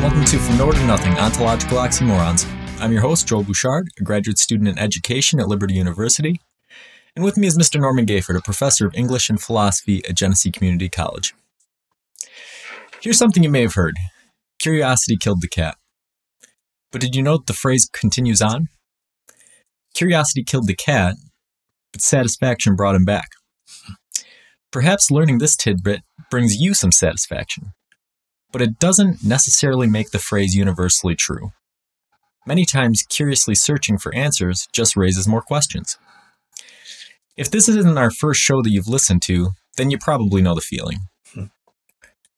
and welcome to From Nowhere to Nothing, Ontological Oxymorons. I'm your host, Joel Bouchard, a graduate student in education at Liberty University. And with me is Mr. Norman Gayford, a professor of English and philosophy at Genesee Community College. Here's something you may have heard. Curiosity killed the cat. But did you note the phrase continues on? Curiosity killed the cat, but satisfaction brought him back. Perhaps learning this tidbit brings you some satisfaction, but it doesn't necessarily make the phrase universally true. Many times, curiously searching for answers just raises more questions. If this isn't our first show that you've listened to, then you probably know the feeling.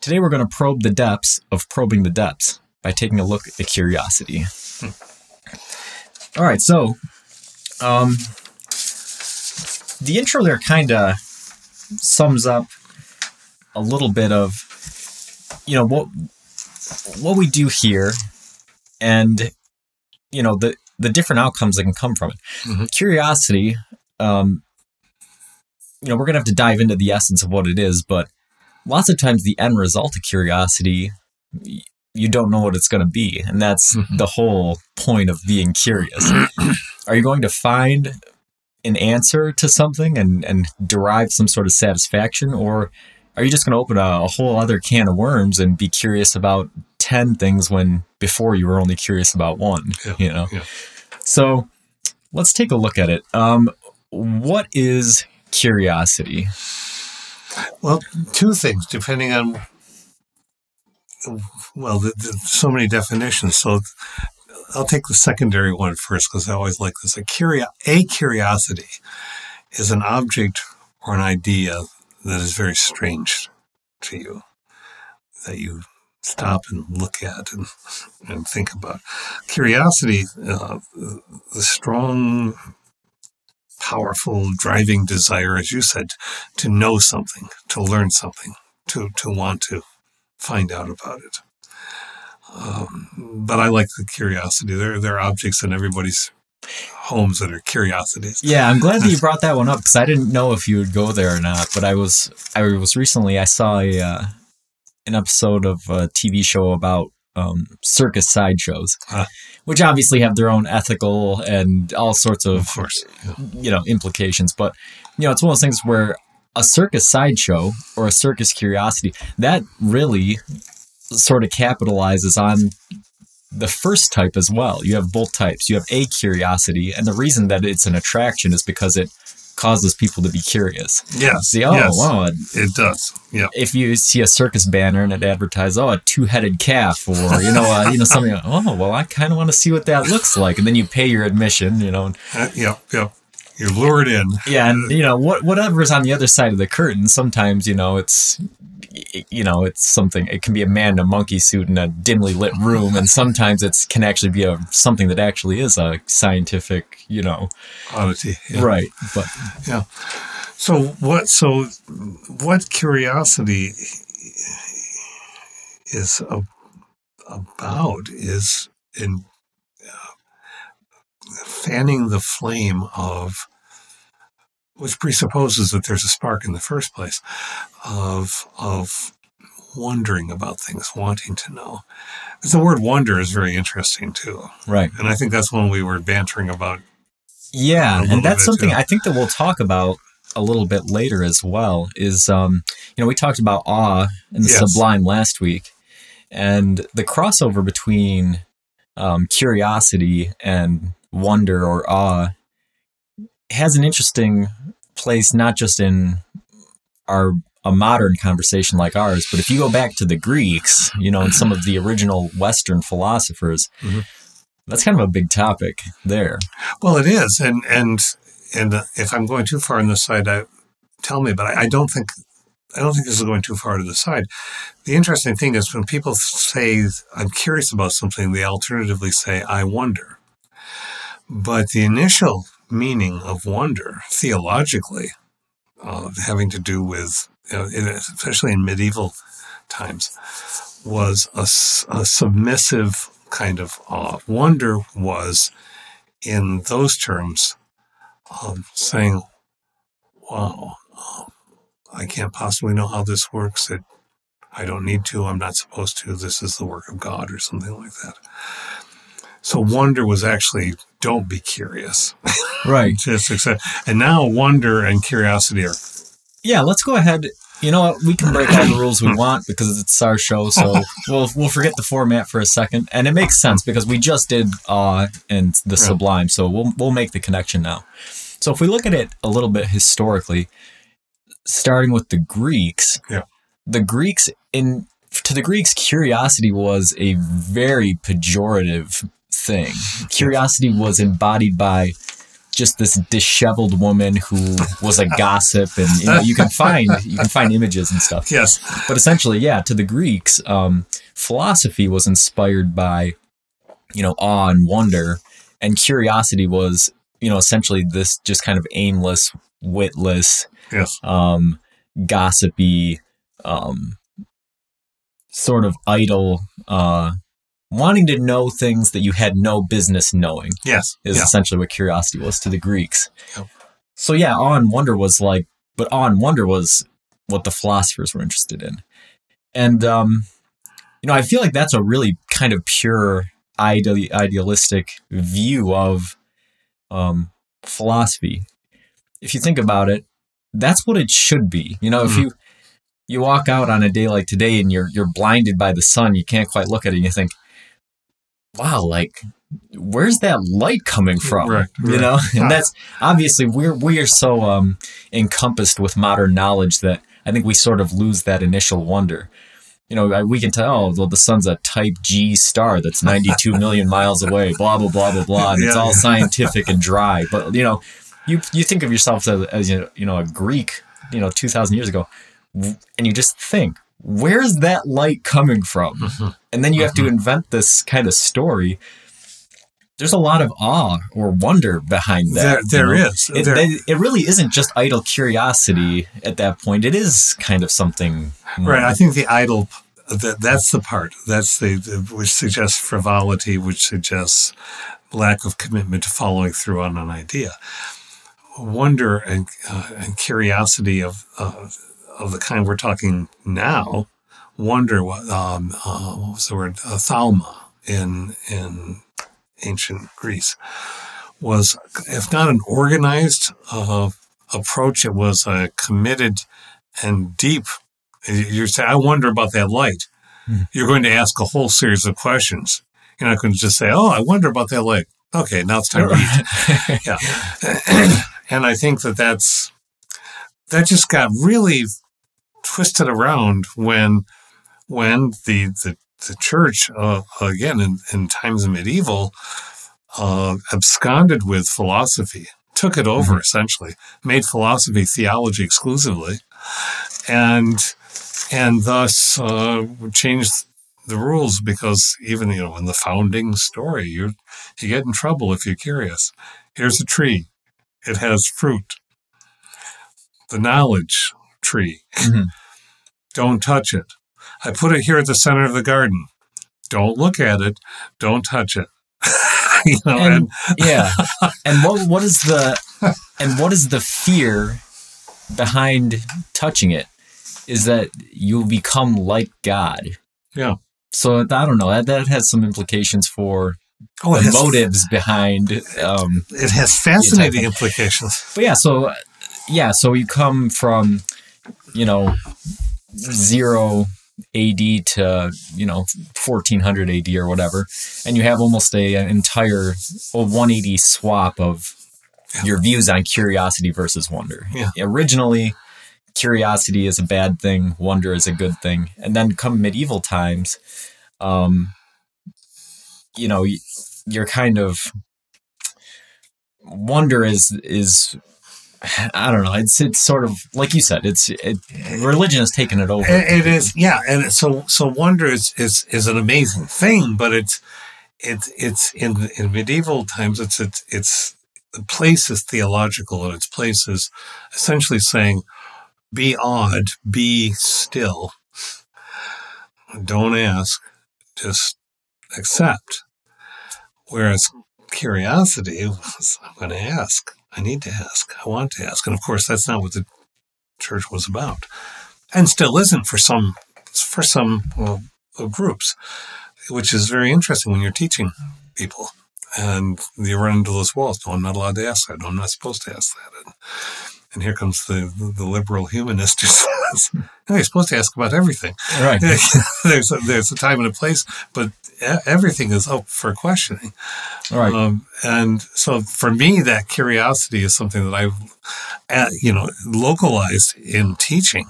Today we're going to probe the depths of probing the depths by taking a look at curiosity. All right, so the intro there kind of sums up a little bit of what we do here, and the different outcomes that can come from it. Mm-hmm. Curiosity, we're gonna have to dive into the essence of what it is, but lots of times the end result of curiosity, you don't know what it's gonna be, and that's mm-hmm. the whole point of being curious. Are you going to find an answer to something and derive some sort of satisfaction, or are you just going to open a whole other can of worms and be curious about 10 things when before you were only curious about one? Yeah, Yeah. So let's take a look at it. What is curiosity? Well, two things, depending on, so many definitions. So I'll take the secondary one first because I always like this. A curiosity is an object or an idea that is very strange to you, that you stop and look at and think about. Curiosity, the strong, powerful, driving desire, as you said, to know something, to learn something, to want to find out about it. But I like the curiosity. There are objects in everybody's homes that are curiosities. Yeah, I'm glad that you brought that one up because I didn't know if you would go there or not. But I was recently, I saw an episode of a TV show about circus sideshows, which obviously have their own ethical and all sorts of course, yeah. Implications. But it's one of those things where a circus sideshow or a circus curiosity that really sort of capitalizes on the first type as well. You have both types. You have a curiosity, and the reason that it's an attraction is because it causes people to be curious. Yes. See, wow. It does. Yeah. If you see a circus banner and it advertises, a two-headed calf, or something. I kind of want to see what that looks like, and then you pay your admission. You're lured in. Yeah, and whatever's on the other side of the curtain. Sometimes it's something. It can be a man in a monkey suit in a dimly lit room, and sometimes it can actually be something that actually is a scientific, oddity, yeah. Right? But yeah. So what curiosity is about is in fanning the flame of, which presupposes that there's a spark in the first place, of wondering about things, wanting to know. The word wonder is very interesting too. Right. And I think that's one we were bantering about. Yeah. And that's something too. I think that we'll talk about a little bit later as well is, we talked about awe and the sublime last week, and the crossover between curiosity and wonder or awe has an interesting place, not just in a modern conversation like ours, but if you go back to the Greeks, and some of the original Western philosophers, mm-hmm. that's kind of a big topic there. Well, it is, and if I'm going too far on this side, tell me. But I don't think this is going too far to the side. The interesting thing is when people say I'm curious about something, they alternatively say I wonder. But the initial meaning of wonder, theologically, having to do with, especially in medieval times, was a submissive kind of awe. Wonder was, in those terms, saying, wow, I can't possibly know how this works. It I don't need to, I'm not supposed to, this is the work of God, or something like that. So wonder was actually, don't be curious. Right. Just accept. And now wonder and curiosity are... Yeah, let's go ahead. You know what? We can break all the rules we want because it's our show, so we'll forget the format for a second. And it makes sense because we just did awe and the sublime, so we'll make the connection now. So if we look at it a little bit historically, starting with the Greeks, to the Greeks, curiosity was a very pejorative thing. Curiosity was embodied by just this disheveled woman who was a gossip, and you can find images and stuff. Yes, but essentially, to the Greeks, philosophy was inspired by awe and wonder, and curiosity was essentially this just kind of aimless, witless, gossipy, sort of idle. Wanting to know things that you had no business knowing is essentially what curiosity was to the Greeks. Yep. So awe and wonder was awe and wonder was what the philosophers were interested in. And, I feel like that's a really kind of pure idealistic view of philosophy. If you think about it, that's what it should be. If you walk out on a day like today and you're blinded by the sun, you can't quite look at it, and you think, wow, where's that light coming from? Right. And that's obviously we are so encompassed with modern knowledge that I think we sort of lose that initial wonder. We can tell, the sun's a type G star that's 92 million miles away, blah, blah, blah, blah, blah. And it's all scientific and dry. But, you think of yourself as a Greek, 2,000 years ago, and you just think, where's that light coming from? Mm-hmm. And then you have to invent this kind of story. There's a lot of awe or wonder behind that. There is. It really isn't just idle curiosity at that point. It is kind of something more. Right. I think the idle, that's the part. That's which suggests frivolity, which suggests lack of commitment to following through on an idea. Wonder and curiosity of the kind we're talking now, wonder what was the word? Thalma in ancient Greece was, if not an organized approach, it was a committed and deep. You're saying, I wonder about that light. Mm-hmm. You're going to ask a whole series of questions. You're not going to just say, oh, I wonder about that light. Okay, now it's time to eat. And I think that just got really twisted around when the church, again, in times of medieval, absconded with philosophy, took it over, essentially, made philosophy theology exclusively, and thus changed the rules, because even, in the founding story, you get in trouble if you're curious. Here's a tree. It has fruit. The knowledge tree. Mm-hmm. Don't touch it. I put it here at the center of the garden. Don't look at it. Don't touch it. And what is the fear behind touching it? Is that you'll become like God. Yeah. So I don't know. That has some implications for the motives behind. It has fascinating implications. But so you come from, 0 AD to, 1400 AD or whatever, and you have almost an entire 180 swap of your views on curiosity versus wonder. Yeah. Originally, curiosity is a bad thing, wonder is a good thing. And then come medieval times, you're kind of, wonder is I don't know. It's sort of like you said. Religion has taken it over. It is, and so wonder is an amazing thing, but it's in medieval times. It's the place is theological, and its place is essentially saying, be awed, be still, don't ask, just accept. Whereas curiosity was, I'm going to ask. I need to ask. I want to ask. And, of course, that's not what the church was about, and still isn't for some for some groups, which is very interesting when you're teaching people. And you run into those walls. No, I'm not allowed to ask that. No, I'm not supposed to ask that. And here comes the liberal humanist who says, no, you're supposed to ask about everything. Right. There's a time and a place, but everything is up for questioning. Right. And so for me, that curiosity is something that I've, localized in teaching.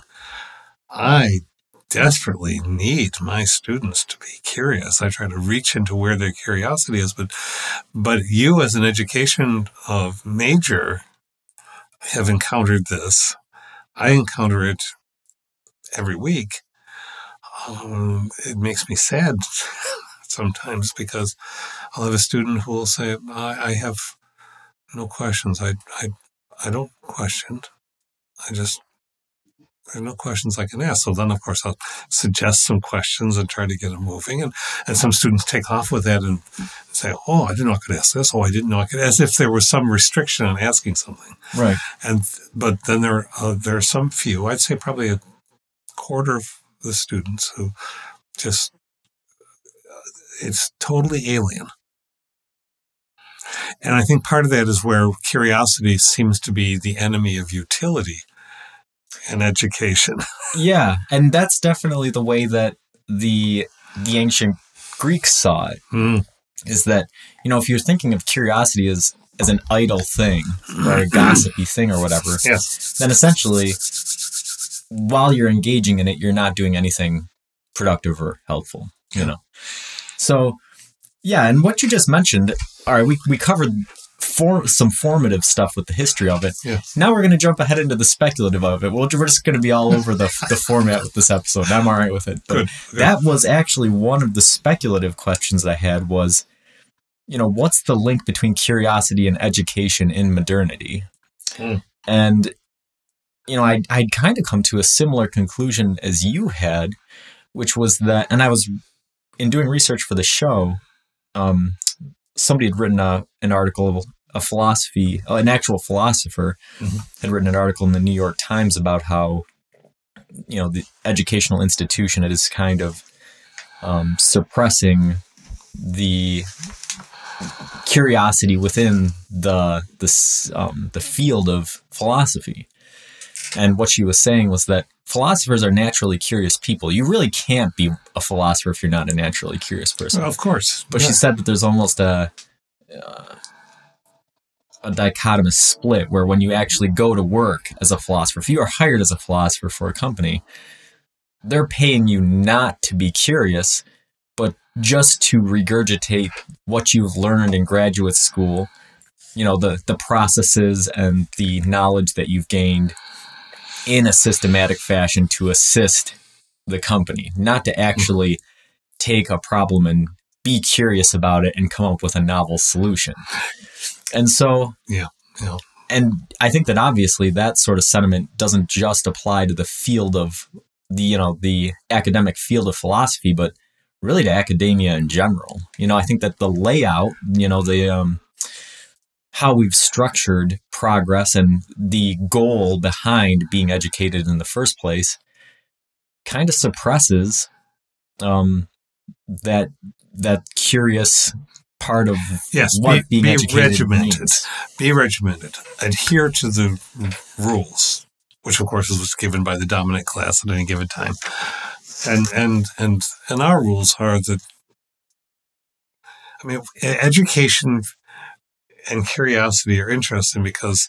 I desperately need my students to be curious. I try to reach into where their curiosity is, but you as an education major have encountered this. I encounter it every week. It makes me sad sometimes because I'll have a student who will say, I have no questions. I don't question. There are no questions I can ask. So then, of course, I'll suggest some questions and try to get them moving. And some students take off with that and say, oh, I didn't know I could ask this. Oh, I didn't know I could. As if there was some restriction on asking something. Right. But then there are some few, I'd say probably a quarter of the students who just, it's totally alien. And I think part of that is where curiosity seems to be the enemy of utility. And education. Yeah, and that's definitely the way that the ancient Greeks saw it, is that, if you're thinking of curiosity as an idle thing or a gossipy thing or whatever, then essentially, while you're engaging in it, you're not doing anything productive or helpful, you know? So, yeah, and what you just mentioned, all right, we covered some formative stuff with the history of it. Yeah. Now we're going to jump ahead into the speculative of it. We're just going to be all over the format with this episode. I'm all right with it. But Good. That was actually one of the speculative questions I had was, what's the link between curiosity and education in modernity? And, I'd kind of come to a similar conclusion as you had, which was that, and I was, in doing research for the show, somebody had written an article, an actual philosopher had written an article in the New York Times about how, the educational institution is kind of suppressing the curiosity within the field of philosophy. And what she was saying was that philosophers are naturally curious people. You really can't be a philosopher if you're not a naturally curious person. Well, of course. But she said that there's almost a dichotomous split where when you actually go to work as a philosopher, if you are hired as a philosopher for a company, they're paying you not to be curious, but just to regurgitate what you've learned in graduate school, the processes and the knowledge that you've gained in a systematic fashion to assist the company, not to actually take a problem and be curious about it and come up with a novel solution. And so, and I think that obviously that sort of sentiment doesn't just apply to the field of the academic field of philosophy, but really to academia in general. I think that the layout, how we've structured progress and the goal behind being educated in the first place kind of suppresses that curious part of what being educated means. Be regimented. Adhere to the rules, which of course was given by the dominant class at any given time. And our rules are that, education and curiosity are interesting because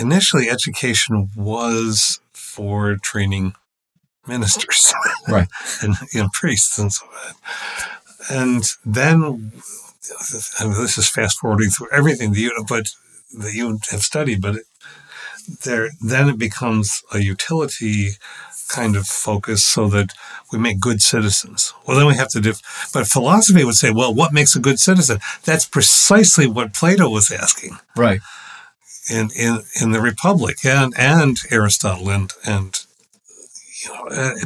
initially education was for training ministers, right, and priests and so on. And then this is fast forwarding through everything that you have studied, but then it becomes a utility kind of focus so that we make good citizens. Well, then we have to but philosophy would say, well, what makes a good citizen? That's precisely what Plato was asking. Right. In the Republic and Aristotle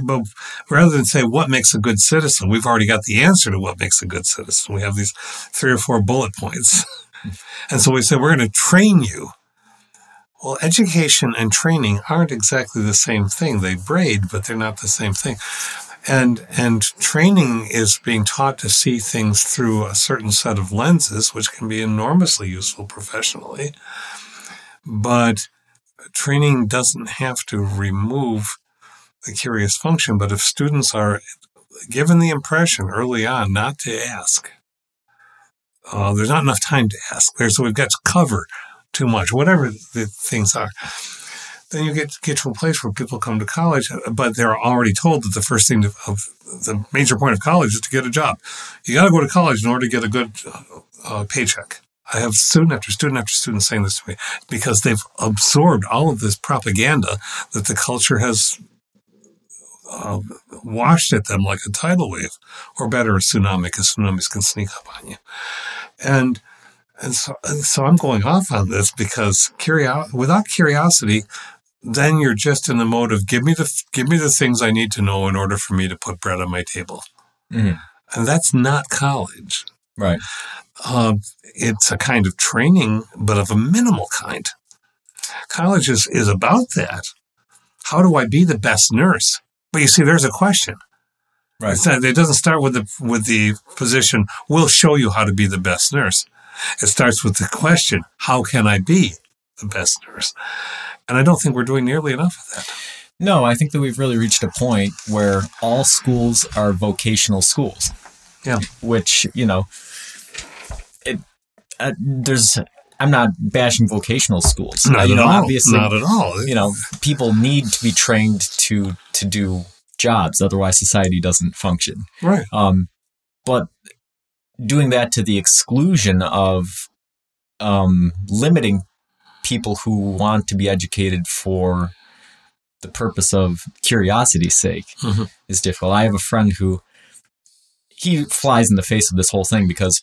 but rather than say what makes a good citizen, we've already got the answer to what makes a good citizen. We have these 3 or 4 bullet points. And so we say, we're going to train you. Well, education and training aren't exactly the same thing. They braid, but they're not the same thing. And training is being taught to see things through a certain set of lenses, which can be enormously useful professionally. But training doesn't have to remove the curious function. But if students are given the impression early on not to ask, there's not enough time to ask. We've got to cover too much, whatever the things are. Then you get to a place where people come to college, but they're already told that the first thing of the major point of college is to get a job. You got to go to college in order to get a good paycheck. I have student after student after student saying this to me because they've absorbed all of this propaganda that the culture has washed at them like a tidal wave, or better, a tsunami, because tsunamis can sneak up on you. And so I'm going off on this because without curiosity, then you're just in the mode of give me the things I need to know in order for me to put bread on my table. Mm-hmm. And that's not college. Right. It's a kind of training, but of a minimal kind. College is about that. How do I be the best nurse? But you see, there's a question. Right. It doesn't start with the position, we'll show you how to be the best nurse. It starts with the question, how can I be the best nurse? And I don't think we're doing nearly enough of that. No, I think that we've really reached a point where all schools are vocational schools. Yeah. Which, I'm not bashing vocational schools. Not at all. People need to be trained to do jobs. Otherwise, society doesn't function. Right. But doing that to the exclusion of limiting people who want to be educated for the purpose of curiosity's sake mm-hmm. is difficult. I have a friend who flies in the face of this whole thing because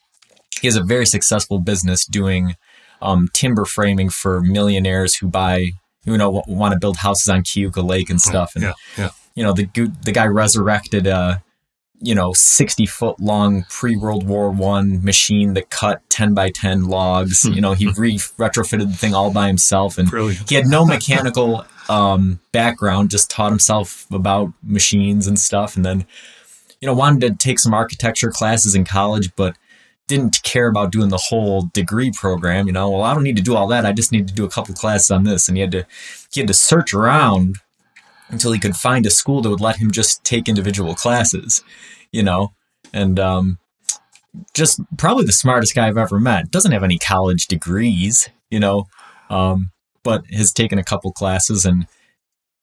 he has a very successful business doing timber framing for millionaires who want to build houses on Keuka Lake and stuff. And, the guy resurrected a 60-foot long pre-World War I machine that cut 10 by 10 logs. He retrofitted the thing all by himself. And brilliant. He had no mechanical background, just taught himself about machines and stuff. And then, wanted to take some architecture classes in college, but didn't care about doing the whole degree program. I don't need to do all that. I just need to do a couple classes on this. And he had to search around until he could find a school that would let him just take individual classes, and just probably the smartest guy I've ever met. Doesn't have any college degrees, but has taken a couple classes and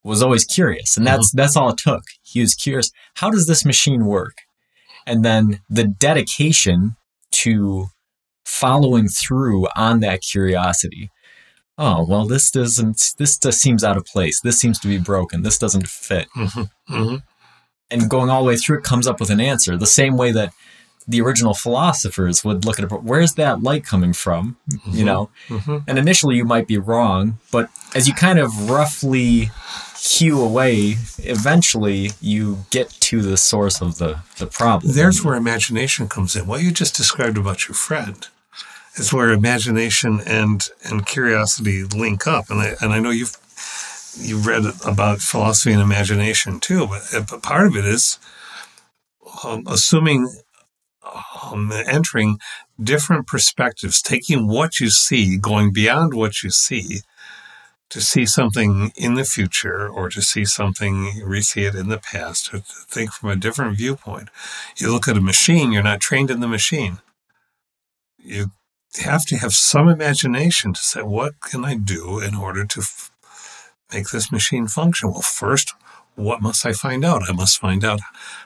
was always curious. And that's all it took. He was curious. How does this machine work? And then the dedication to following through on that curiosity. Oh, well, this just seems out of place. This seems to be broken. This doesn't fit. Mm-hmm. Mm-hmm. And going all the way through, it comes up with an answer. The same way that the original philosophers would look at it, where's that light coming from? Mm-hmm. Mm-hmm. And initially you might be wrong, but as you kind of roughly hew away, eventually you get to the source of the problem. There's where imagination comes in. What you just described about your friend. It's where imagination and curiosity link up, and I know you read about philosophy and imagination too, but part of it is assuming entering different perspectives, taking what you see, going beyond what you see, to see something in the future or to see something, re-see it in the past, or to think from a different viewpoint. You look at a machine; you're not trained in the machine. You have to have some imagination to say, what can I do in order to make this machine function? Well, first, what must I find out? I must find out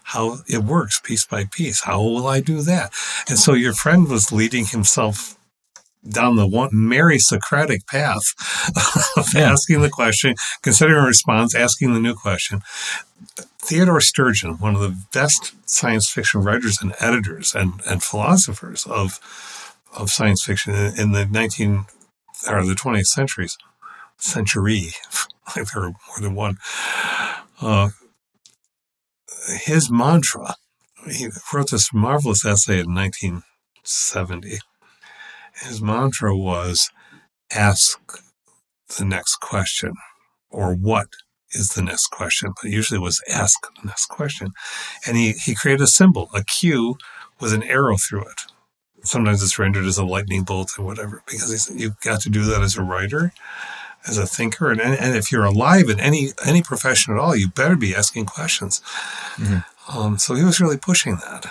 how it works piece by piece. How will I do that? And so your friend was leading himself down the one merry Socratic path of asking the question, considering a response, asking the new question. Theodore Sturgeon, one of the best science fiction writers and editors and philosophers of science fiction in the 19th or the 20th century, I've heard more than one. His mantra, he wrote this marvelous essay in 1970. His mantra was, ask the next question, or what is the next question, but usually was ask the next question. And he created a symbol, a Q with an arrow through it. Sometimes it's rendered as a lightning bolt or whatever, because he said, you've got to do that as a writer, as a thinker. And if you're alive in any profession at all, you better be asking questions. Mm-hmm. So he was really pushing that.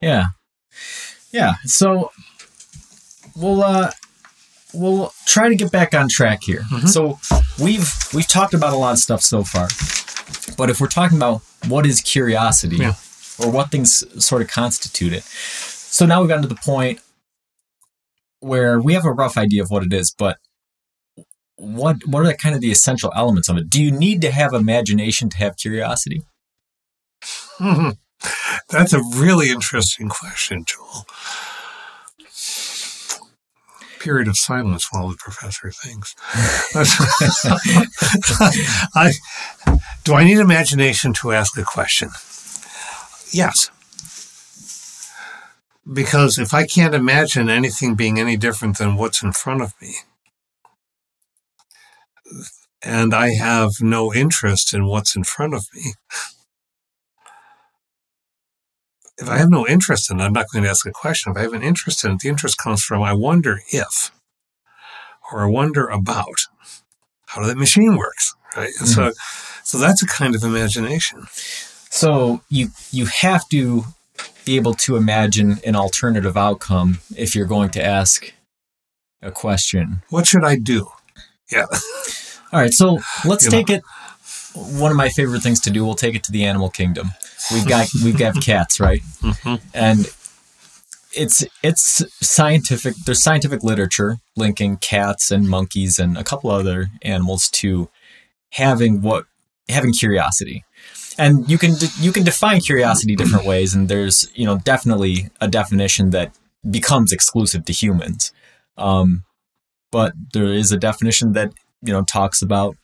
Yeah. Yeah. So we'll try to get back on track here. Mm-hmm. So we've talked about a lot of stuff so far, but if we're talking about what is curiosity or what things sort of constitute it. So now we've gotten to the point where we have a rough idea of what it is, but what are the kind of the essential elements of it? Do you need to have imagination to have curiosity? Mm-hmm. That's a really interesting question, Joel. Period of silence while the professor thinks. Do I need imagination to ask a question? Yes. Because if I can't imagine anything being any different than what's in front of me, and I have no interest in what's in front of me, if I have no interest in it, I'm not going to ask a question. If I have an interest in it, the interest comes from I wonder if, or I wonder about, how that machine works, right? And mm-hmm. so that's a kind of imagination. So you have to be able to imagine an alternative outcome if you're going to ask a question. What should I do? Yeah. All right. So let's take it. One of my favorite things to do, we'll take it to the animal kingdom. We've got cats, right? Mm-hmm. And it's scientific. There's scientific literature linking cats and monkeys and a couple other animals to having curiosity. And you can define curiosity different ways, and there's definitely a definition that becomes exclusive to humans, but there is a definition that talks about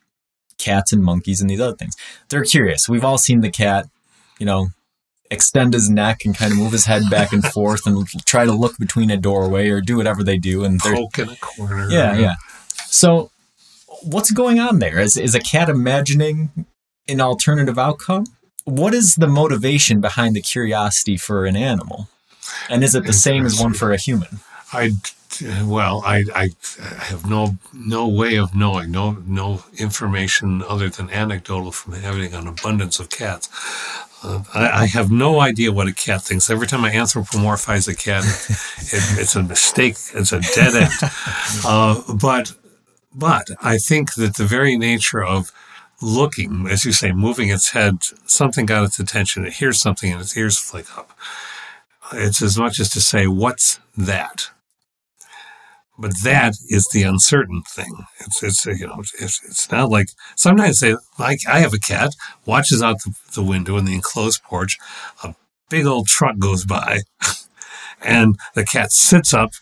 cats and monkeys and these other things. They're curious. We've all seen the cat, extend his neck and kind of move his head back and forth and try to look between a doorway or do whatever they do and poke in a corner. Yeah. So what's going on there? Is a cat imagining an alternative outcome? What is the motivation behind the curiosity for an animal? And is it the same as one for a human? I have no way of knowing, no information other than anecdotal from having an abundance of cats. I have no idea what a cat thinks. Every time I anthropomorphize a cat, it's a mistake. It's a dead end. But I think that the very nature of looking, as you say, moving its head, something got its attention. It hears something and its ears flick up. It's as much as to say, what's that? But that is the uncertain thing. It's not like, sometimes they, like I have a cat, watches out the window in the enclosed porch, a big old truck goes by, and the cat sits up,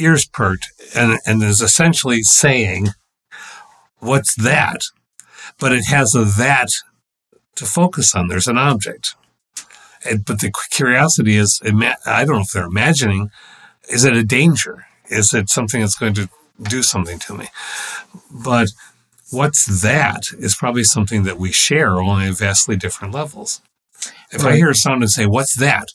ears perked, and is essentially saying, what's that? But it has a that to focus on. There's an object. But the curiosity is, I don't know if they're imagining, is it a danger? Is it something that's going to do something to me? But what's that is probably something that we share, only at vastly different levels. If I hear a sound and say, what's that?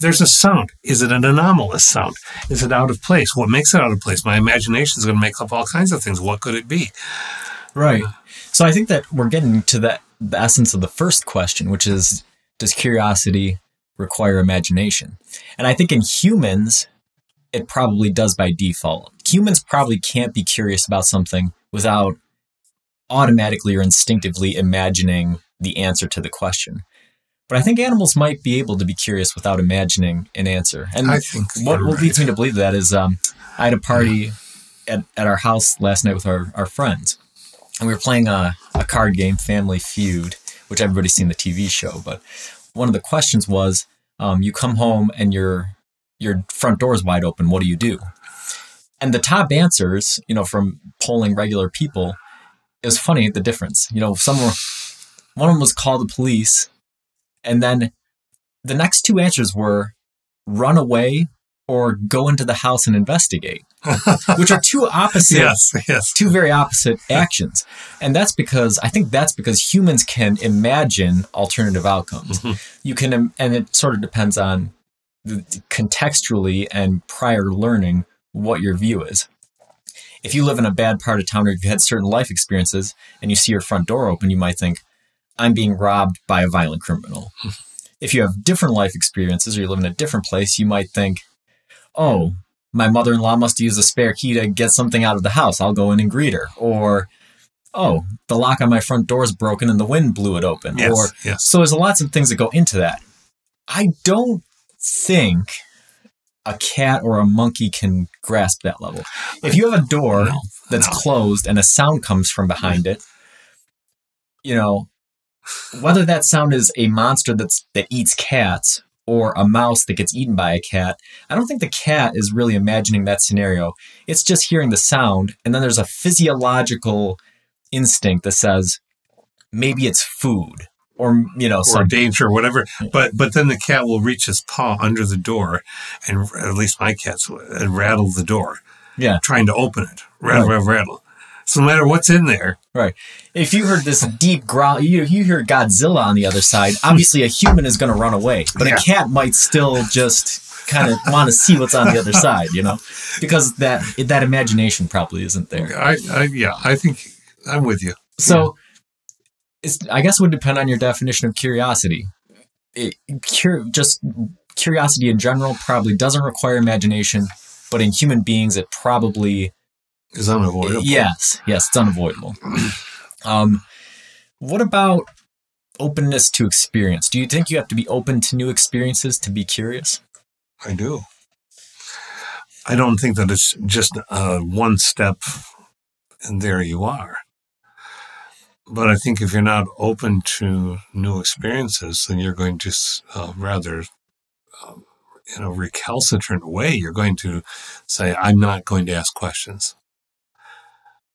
There's a sound. Is it an anomalous sound? Is it out of place? What makes it out of place? My imagination is going to make up all kinds of things. What could it be? Right. So I think that we're getting to the essence of the first question, which is, does curiosity require imagination? And I think in humans, it probably does by default. Humans probably can't be curious about something without automatically or instinctively imagining the answer to the question. But I think animals might be able to be curious without imagining an answer. And I think what leads me to believe that is I had a party at our house last night with our friends. And we were playing a card game, Family Feud, which everybody's seen the TV show. But one of the questions was, you come home and your front door is wide open. What do you do? And the top answers, from polling regular people, it was funny the difference. One of them was call the police. And then the next two answers were run away or go into the house and investigate. which are two opposite, two very opposite actions. And that's because, I think that's because humans can imagine alternative outcomes. Mm-hmm. You can, and it sort of depends on contextually and prior learning what your view is. If you live in a bad part of town or you've had certain life experiences and you see your front door open, you might think, I'm being robbed by a violent criminal. If you have different life experiences or you live in a different place, you might think, oh, my mother-in-law must use a spare key to get something out of the house. I'll go in and greet her. Or, oh, the lock on my front door is broken and the wind blew it open. Yes, or yes. So there's lots of things that go into that. I don't think a cat or a monkey can grasp that level. If you have a door that's closed and a sound comes from behind it, you know, whether that sound is a monster that eats cats or a mouse that gets eaten by a cat, I don't think the cat is really imagining that scenario. It's just hearing the sound, and then there's a physiological instinct that says, maybe it's food. Or, you know, or danger, whatever. But then the cat will reach his paw under the door, and at least my cats would rattle the door. Yeah. Trying to open it. Rattle. So no matter what's in there. Right. If you heard this deep growl, you hear Godzilla on the other side, obviously a human is going to run away. But a cat might still just kind of want to see what's on the other side, you know? Because that imagination probably isn't there. I think I'm with you. So... I guess it would depend on your definition of curiosity. Just curiosity in general probably doesn't require imagination, but in human beings, it probably is unavoidable. Yes, it's unavoidable. What about openness to experience? Do you think you have to be open to new experiences to be curious? I do. I don't think that it's just one step and there you are. But I think if you're not open to new experiences, then you're going to in a recalcitrant way, you're going to say, I'm not going to ask questions.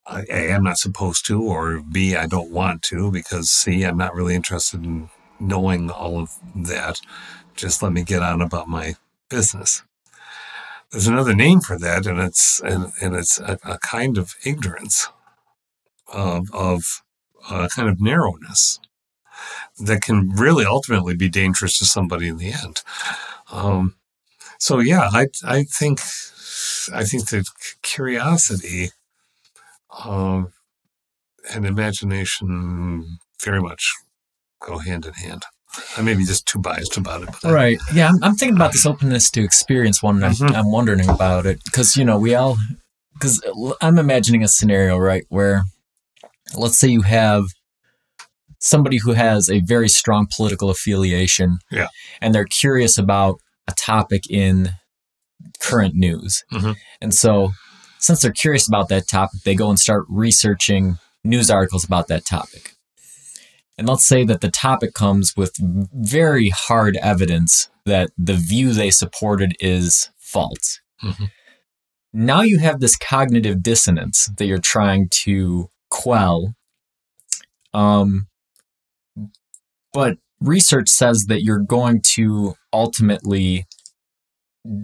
A, I'm not supposed to, or B, I don't want to, because C, I'm not really interested in knowing all of that. Just let me get on about my business. There's another name for that, and it's a kind of ignorance of kind of narrowness that can really ultimately be dangerous to somebody in the end. I think that curiosity and imagination very much go hand in hand. I may be just too biased about it. But right. I'm thinking about this openness to experience one, and I'm wondering about it because, you know, because I'm imagining a scenario, right, where let's say you have somebody who has a very strong political affiliation and they're curious about a topic in current news. Mm-hmm. And so since they're curious about that topic, they go and start researching news articles about that topic. And let's say that the topic comes with very hard evidence that the view they supported is false. Mm-hmm. Now you have this cognitive dissonance that you're trying to quell, but research says that you're going to ultimately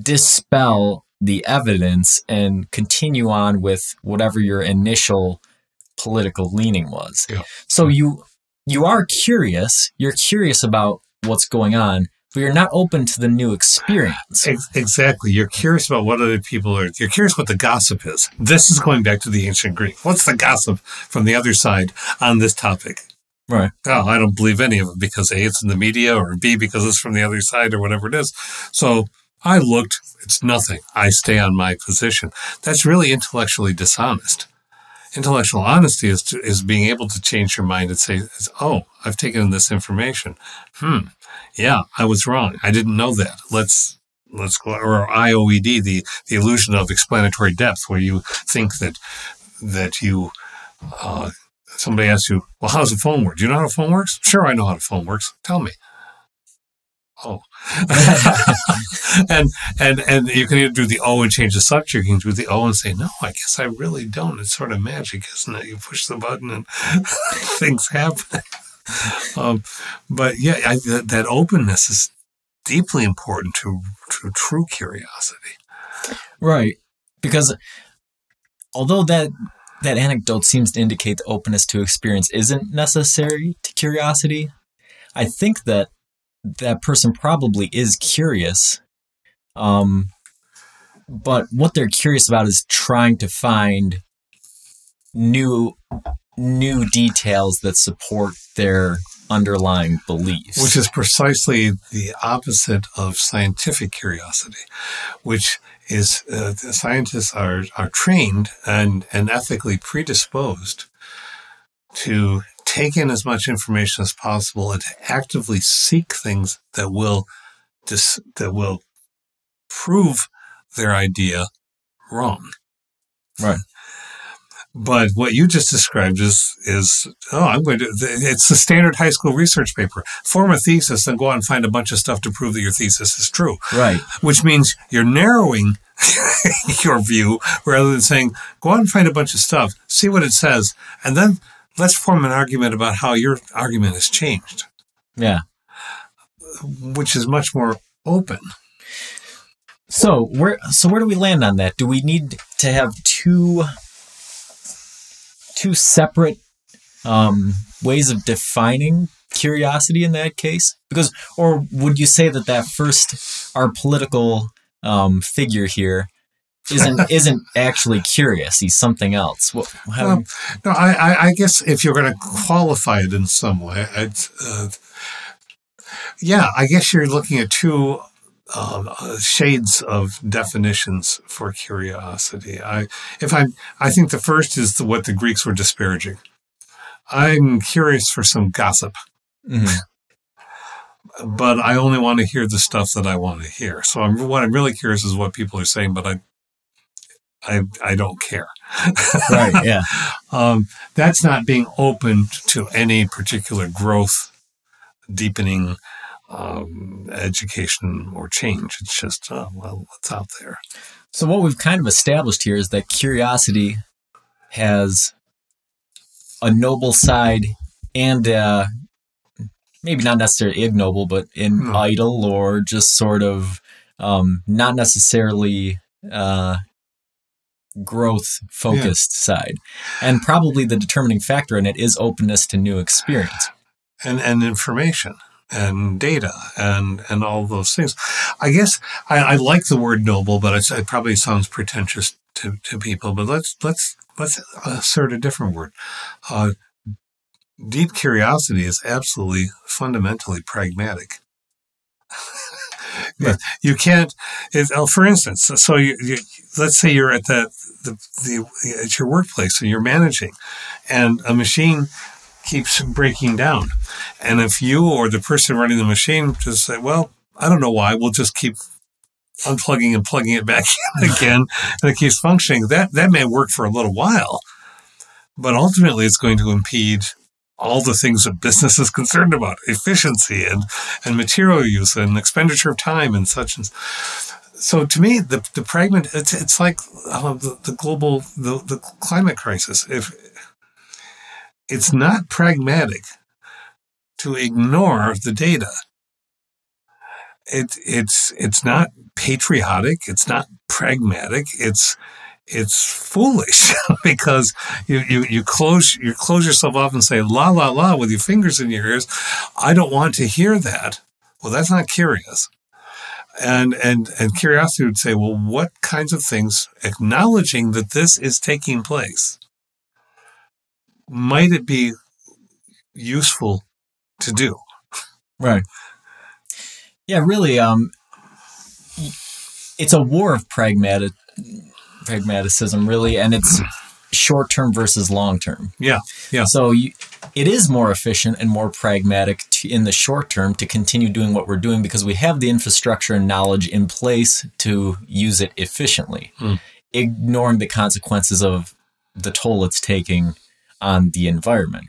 dispel the evidence and continue on with whatever your initial political leaning was. Yeah. So you are curious. You're curious about what's going on, but you're not open to the new experience. Exactly. You're curious about what other people are. You're curious what the gossip is. This is going back to the ancient Greek. What's the gossip from the other side on this topic? Right. Oh, I don't believe any of it because A, it's in the media, or B, because it's from the other side, or whatever it is. So I looked. It's nothing. I stay on my position. That's really intellectually dishonest. Intellectual honesty is being able to change your mind and say, oh, I've taken in this information. Yeah, I was wrong. I didn't know that. Let's go, or IOED, the illusion of explanatory depth, where you think that you, somebody asks you, well, how's a phone work? Do you know how a phone works? Sure, I know how a phone works. Tell me. Oh. and you can either do the O and change the subject, you can do the O and say, no, I guess I really don't. It's sort of magic, isn't it? You push the button and things happen. That openness is deeply important to true curiosity. Right. Because although that anecdote seems to indicate the openness to experience isn't necessary to curiosity, I think that person probably is curious. But what they're curious about is trying to find new details that support their underlying beliefs. Which is precisely the opposite of scientific curiosity, which is scientists are trained and ethically predisposed to take in as much information as possible and to actively seek things that will prove their idea wrong. Right. But what you just described is it's the standard high school research paper. Form a thesis and go out and find a bunch of stuff to prove that your thesis is true. Right. Which means you're narrowing your view rather than saying, go out and find a bunch of stuff, see what it says, and then let's form an argument about how your argument has changed. Yeah. Which is much more open. So where do we land on that? Do we need to have two separate ways of defining curiosity in that case? Because, or would you say that first, our political figure here isn't actually curious? He's something else. I guess if you're going to qualify it in some way, I guess you're looking at two shades of definitions for curiosity. I think the first is what the Greeks were disparaging. I'm curious for some gossip, mm-hmm. but I only want to hear the stuff that I want to hear. So what I'm really curious is what people are saying, but I don't care. Right. Yeah. That's not being open to any particular growth, deepening. Education or change. It's just, what's out there. So what we've kind of established here is that curiosity has a noble side and maybe not necessarily ignoble, but idle or just sort of not necessarily growth-focused side. And probably the determining factor in it is openness to new experience. And information. And data and all those things. I guess I like the word noble, but it probably sounds pretentious to people. But let's assert a different word. Deep curiosity is absolutely fundamentally pragmatic. Right. You can't. For instance, so you let's say you're at the at your workplace and you're managing, and a machine keeps breaking down. And if you or the person running the machine just say, well, I don't know why, we'll just keep unplugging and plugging it back in again, and it keeps functioning, that may work for a little while, but ultimately it's going to impede all the things that business is concerned about, efficiency and material use and expenditure of time and such. And so to me, the pragmatic, it's like the climate crisis. It's not pragmatic to ignore the data. It's not patriotic. It's not pragmatic. It's foolish because you close yourself off and say la la la with your fingers in your ears. I don't want to hear that. Well, that's not curious. And curiosity would say, well, what kinds of things, acknowledging that this is taking place, might it be useful to do? Right. Yeah, really, it's a war of pragmaticism, really, and it's short-term versus long-term. Yeah, yeah. So it is more efficient and more pragmatic in the short term to continue doing what we're doing because we have the infrastructure and knowledge in place to use it efficiently, ignoring the consequences of the toll it's taking on the environment.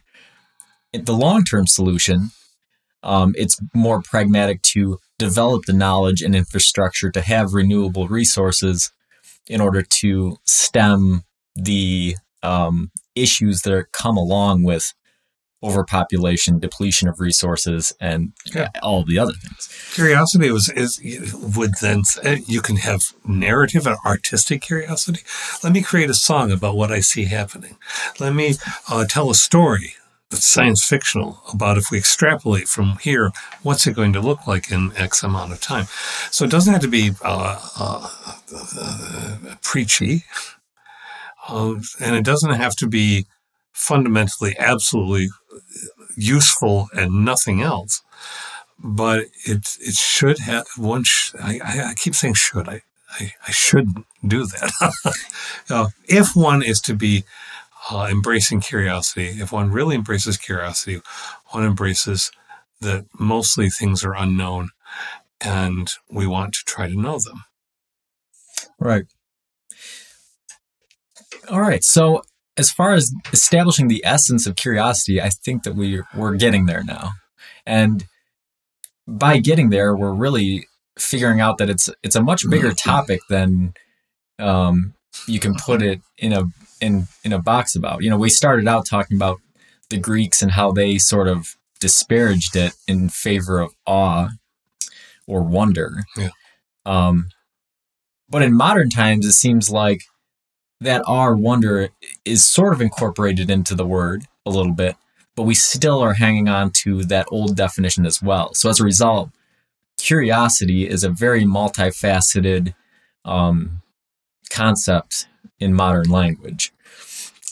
The long-term solution, it's more pragmatic to develop the knowledge and infrastructure to have renewable resources in order to stem the issues that come along with overpopulation, depletion of resources, and all the other things. Curiosity would then, you can have narrative and artistic curiosity. Let me create a song about what I see happening. Let me tell a story that's science fictional about, if we extrapolate from here, what's it going to look like in X amount of time. So it doesn't have to be preachy, and it doesn't have to be fundamentally absolutely useful and nothing else, but it should have one. I keep saying should. I shouldn't do that. If one is to be embracing curiosity, if one really embraces curiosity, one embraces that mostly things are unknown and we want to try to know them. Right. All right. So as far as establishing the essence of curiosity, I think that we're getting there now. And by getting there, we're really figuring out that it's a much bigger topic than you can put it in a box about. You know, we started out talking about the Greeks and how they sort of disparaged it in favor of awe or wonder. Yeah. But in modern times, it seems like that our wonder is sort of incorporated into the word a little bit, but we still are hanging on to that old definition as well. So as a result, curiosity is a very multifaceted concept in modern language.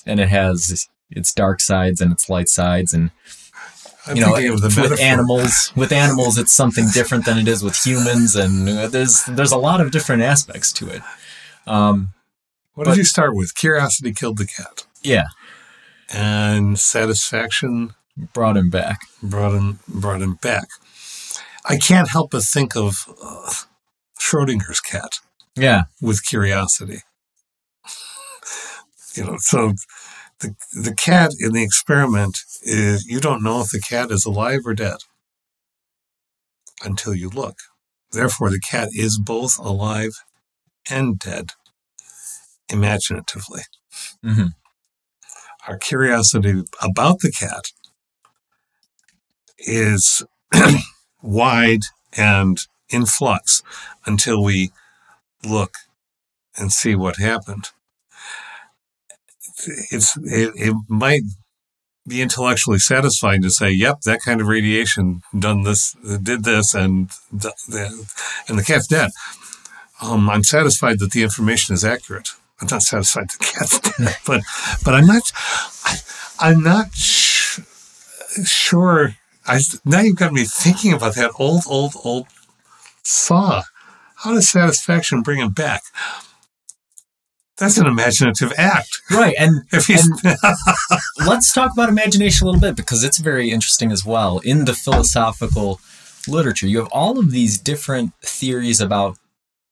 And it has its dark sides and its light sides. And, with animals, it's something different than it is with humans. And there's a lot of different aspects to it. What did you start with? Curiosity killed the cat. Yeah. And satisfaction brought him back. Brought him back. I can't help but think of Schrodinger's cat. Yeah. With curiosity. So the cat in the experiment is, you don't know if the cat is alive or dead until you look. Therefore, the cat is both alive and dead. Imaginatively. Mm-hmm. Our curiosity about the cat is wide and in flux until we look and see what happened. It might be intellectually satisfying to say, yep, that kind of radiation did this, and the cat's dead. I'm satisfied that the information is accurate. I'm not satisfied to get, but I'm not sure. Now you've got me thinking about that old saw. How does satisfaction bring him back? That's an imaginative act, right? And let's talk about imagination a little bit, because it's very interesting as well. In the philosophical literature, you have all of these different theories about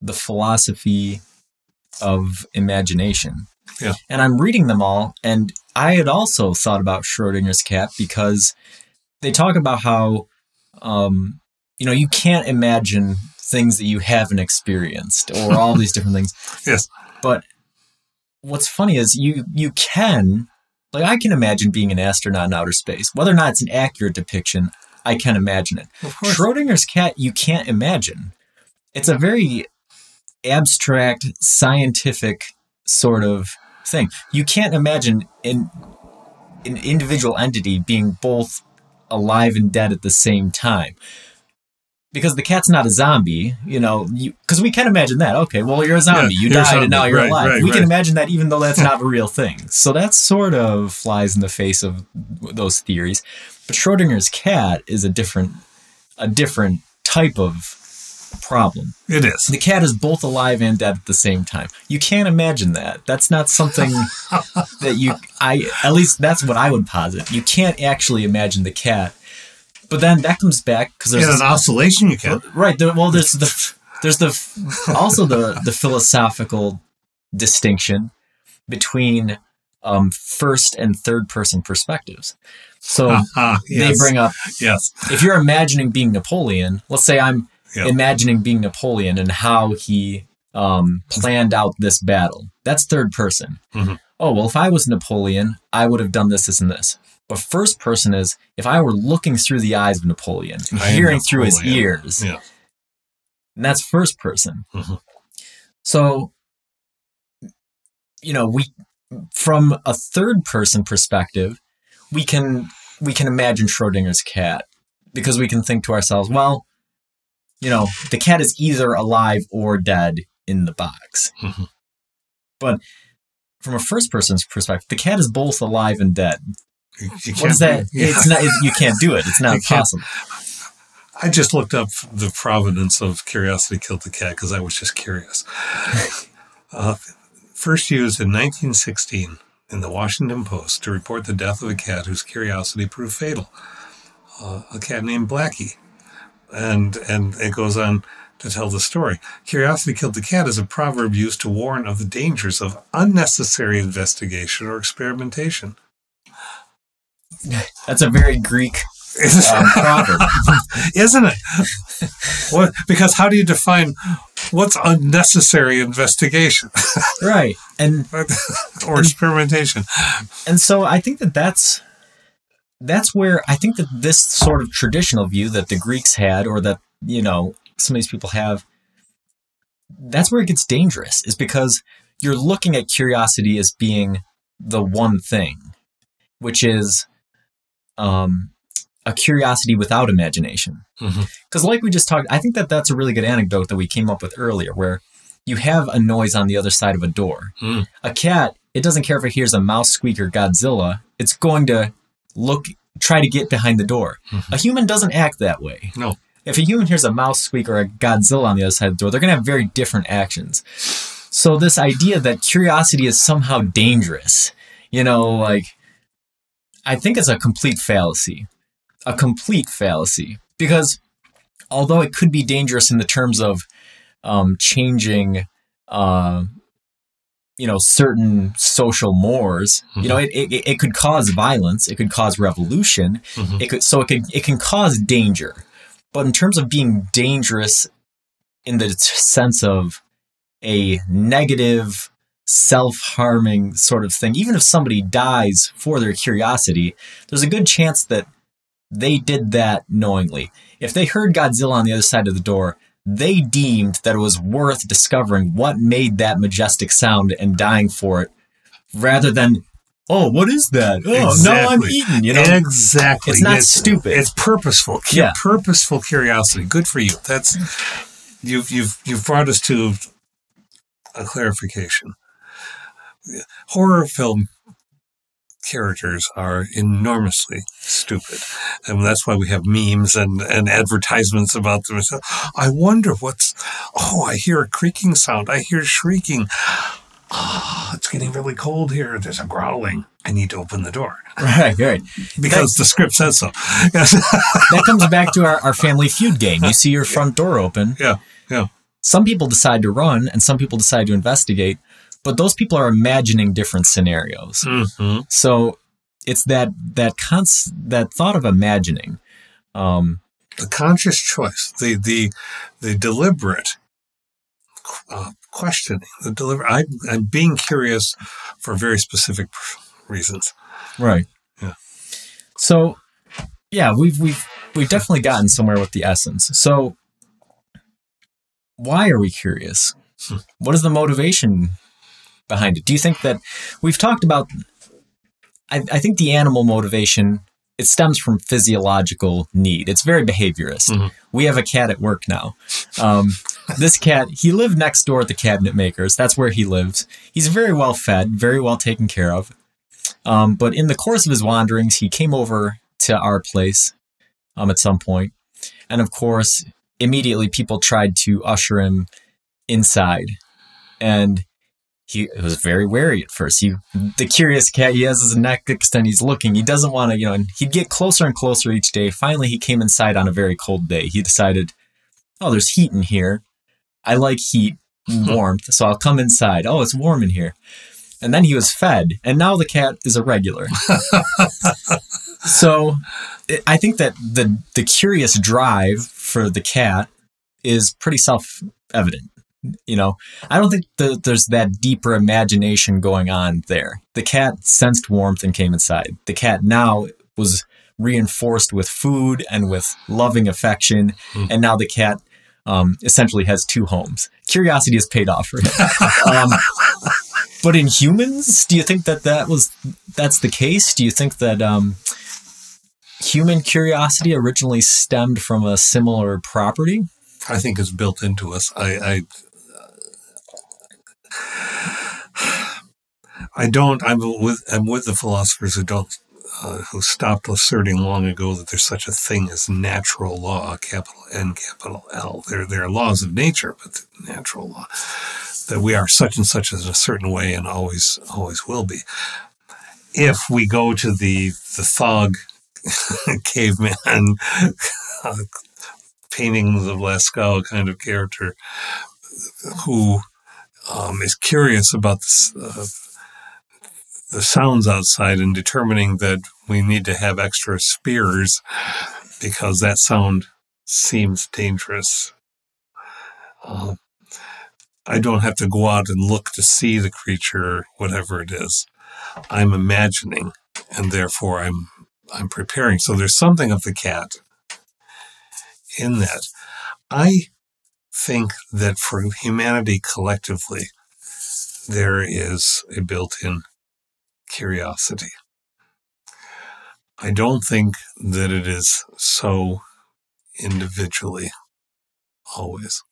the philosophy of imagination. Yeah. And I'm reading them all, and I had also thought about Schrodinger's cat, because they talk about how you can't imagine things that you haven't experienced, or all these different things. Yes. But what's funny is you can, like, I can imagine being an astronaut in outer space. Whether or not it's an accurate depiction, I can imagine it. Of course. Schrodinger's cat, you can't imagine. It's a very abstract, scientific sort of thing. You can't imagine an individual entity being both alive and dead at the same time, because the cat's not a zombie, because we can imagine that. Okay, well, you're a zombie. You died and now you're alive. We can imagine that, even though that's not a real thing. So that sort of flies in the face of those theories. But Schrodinger's cat is a different type of problem. It is. The cat is both alive and dead at the same time. You can't imagine that. That's not something that at least that's what I would posit. You can't actually imagine the cat. But then that comes back, because there's an oscillation you can. Right. There's also the philosophical distinction between first and third person perspectives. So yes. They bring up, yes, if you're imagining being Napoleon, let's say I'm imagining being Napoleon and how he planned out this battle. That's third person. Mm-hmm. Oh, well, if I was Napoleon, I would have done this, this, and this. But first person is, if I were looking through the eyes of Napoleon and hearing through his ears, yeah. And that's first person. Mm-hmm. So, you know, we, from a third person perspective, we can imagine Schrodinger's cat, because we can think to ourselves, well, you know, the cat is either alive or dead in the box. Mm-hmm. But from a first person's perspective, the cat is both alive and dead. What is that? Yeah. It's not, you can't do it. It's not possible. I just looked up the provenance of Curiosity Killed the Cat because I was just curious. First used in 1916 in the Washington Post to report the death of a cat whose curiosity proved fatal. A cat named Blackie. And it goes on to tell the story. Curiosity Killed the Cat is a proverb used to warn of the dangers of unnecessary investigation or experimentation. That's a very Greek proverb. Isn't it? What, because how do you define what's unnecessary investigation? Right. And or experimentation. And so I think that that's where I think that this sort of traditional view that the Greeks had, or that, you know, some of these people have, that's where it gets dangerous, is because you're looking at curiosity as being the one thing, which is a curiosity without imagination. Because mm-hmm. like we just talked, I think that that's a really good anecdote that we came up with earlier, where you have a noise on the other side of a door. Mm. A cat, it doesn't care if it hears a mouse squeak or Godzilla, it's going to try to get behind the door. Mm-hmm. A human doesn't act that way. No. If a human hears a mouse squeak or a Godzilla on the other side of the door, they're going to have very different actions. So this idea that curiosity is somehow dangerous, you know, like, I think it's a complete fallacy. A complete fallacy. Because although it could be dangerous in the terms of changing, you know, certain social mores, mm-hmm. you know, it could cause violence. It could cause revolution. Mm-hmm. It can cause danger. But in terms of being dangerous in the sense of a negative, self-harming sort of thing, even if somebody dies for their curiosity, there's a good chance that they did that knowingly. If they heard Godzilla on the other side of the door, they deemed that it was worth discovering what made that majestic sound and dying for it, rather than, oh, what is that? Oh, exactly. No, I'm eating, you know? Exactly. It's not stupid. It's purposeful. Yeah. Purposeful curiosity. Good for you. That's, you've brought us to a clarification. Horror film characters are enormously stupid. And that's why we have memes and advertisements about them. I wonder I hear a creaking sound. I hear shrieking. Oh, it's getting really cold here. There's a growling. I need to open the door. Right. Because the script says so. That comes back to our Family Feud game. You see your front door open. Yeah. Some people decide to run and some people decide to investigate, but those people are imagining different scenarios. Mm-hmm. So it's that thought of imagining. The conscious choice, the deliberate questioning, I'm being curious for very specific reasons. Right. Yeah. So, yeah, we've definitely gotten somewhere with the essence. So, why are we curious? What is the motivation behind it? Do you think that we've talked about? I think the animal motivation, it stems from physiological need. It's very behaviorist. Mm-hmm. We have a cat at work now. This cat, he lived next door at the cabinet makers. That's where he lives. He's very well fed, very well taken care of. But in the course of his wanderings, he came over to our place at some point. And of course, immediately people tried to usher him inside. And he was very wary at first. The curious cat, he has his neck extended. He's looking. He doesn't want to, you know, and he'd get closer and closer each day. Finally, he came inside on a very cold day. He decided, oh, there's heat in here. I like heat, warmth, so I'll come inside. Oh, it's warm in here. And then he was fed, and now the cat is a regular. So I think that the curious drive for the cat is pretty self-evident. you know, I don't think there's that deeper imagination going on there. The cat sensed warmth and came inside. The cat now was reinforced with food and with loving affection. Mm. And now the cat essentially has two homes. Curiosity has paid off for him. But in humans, do you think that's the case? Do you think that human curiosity originally stemmed from a similar property? I think it's built into us. I'm with the philosophers who don't. Who stopped asserting long ago that there's such a thing as natural law, capital N, capital L. There are laws of nature, but natural law, that we are such and such in a certain way and always will be. If we go to the Thog caveman paintings of Lascaux kind of character who is curious about this, the sounds outside and determining that we need to have extra spears because that sound seems dangerous. I don't have to go out and look to see the creature, whatever it is. I'm imagining, and therefore I'm preparing. So there's something of the cat in that. I think that for humanity collectively, there is a built-in curiosity. I don't think that it is so individually always.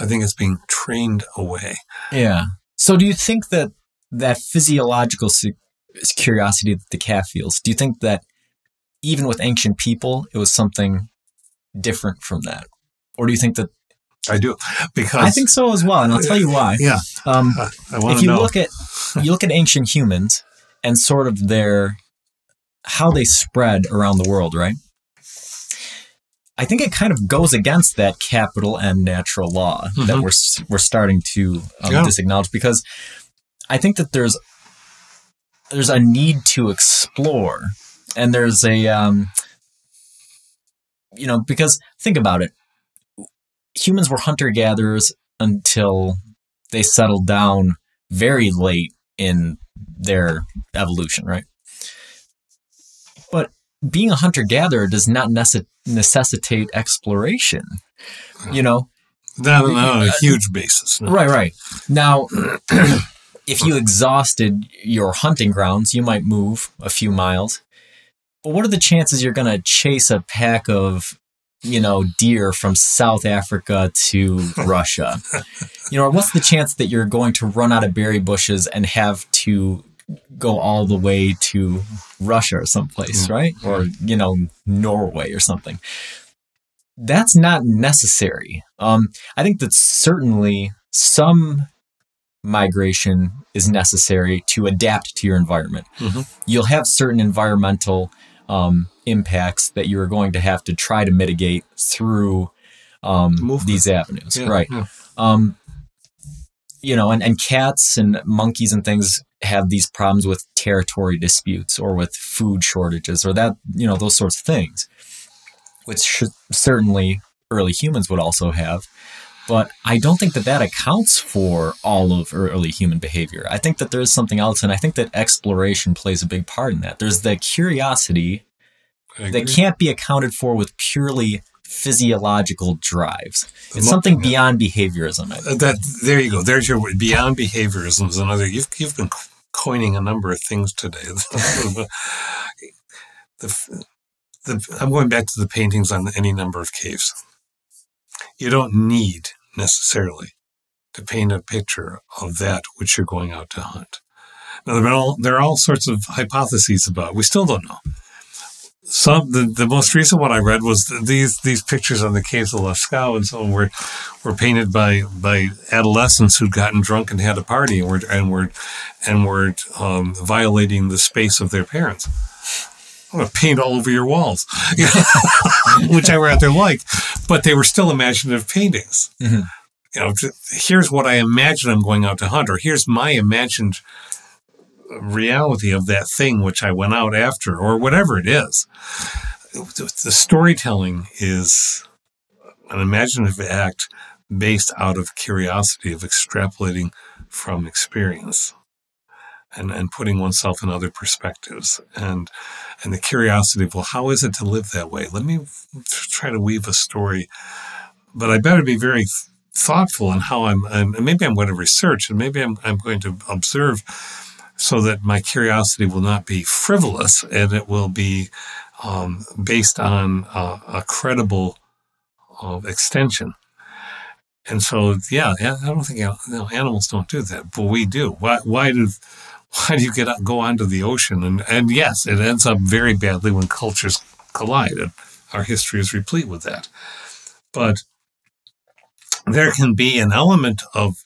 I think it's being trained away. Yeah. So do you think that physiological curiosity that the cat feels, do you think that even with ancient people, it was something different from that? Or do you think that? I do, because I think so as well, and I'll tell you why. Yeah, I want to know. If you look at ancient humans and sort of how they spread around the world, right? I think it kind of goes against that capital N natural law that we're starting to disacknowledge, because I think that there's a need to explore, and there's a because think about it. Humans were hunter-gatherers until they settled down very late in their evolution, right? But being a hunter-gatherer does not necessitate exploration, you know? Not on a huge basis. No. Right. Now, if you exhausted your hunting grounds, you might move a few miles. But what are the chances you're going to chase a pack of deer from South Africa to Russia? What's the chance that you're going to run out of berry bushes and have to go all the way to Russia or someplace, right? Or, Norway or something. That's not necessary. I think that certainly some migration is necessary to adapt to your environment. Mm-hmm. You'll have certain environmental impacts that you are going to have to try to mitigate through these avenues. Yeah, right. Yeah. And cats and monkeys and things have these problems with territory disputes or with food shortages or that, those sorts of things, which certainly early humans would also have. But I don't think that accounts for all of early human behavior. I think that there is something else, and I think that exploration plays a big part in that. There's the curiosity that can't be accounted for with purely physiological drives. It's something beyond behaviorism. There you go. There's your word. Beyond behaviorism is another. You've been coining a number of things today. I'm going back to the paintings on any number of caves. You don't need necessarily to paint a picture of that which you're going out to hunt. Now, there are all sorts of hypotheses about it. We still don't know. The most recent one I read was these pictures on the caves of Lascaux and so on were painted by adolescents who'd gotten drunk and had a party and were violating the space of their parents. I'm going to paint all over your walls, which I rather like, but they were still imaginative paintings. Mm-hmm. Here's what I imagine I'm going out to hunt, or here's my imagined reality of that thing which I went out after, or whatever it is. The storytelling is an imaginative act based out of curiosity, of extrapolating from experience and putting oneself in other perspectives, and the curiosity of, well, how is it to live that way? Let me try to weave a story, but I better be very thoughtful in how and maybe I'm going to research, and maybe I'm going to observe, so that my curiosity will not be frivolous, and it will be based on a credible extension. And so, yeah, I don't think animals don't do that, but we do. Why do you go onto the ocean? And yes, it ends up very badly when cultures collide. And our history is replete with that. But there can be an element of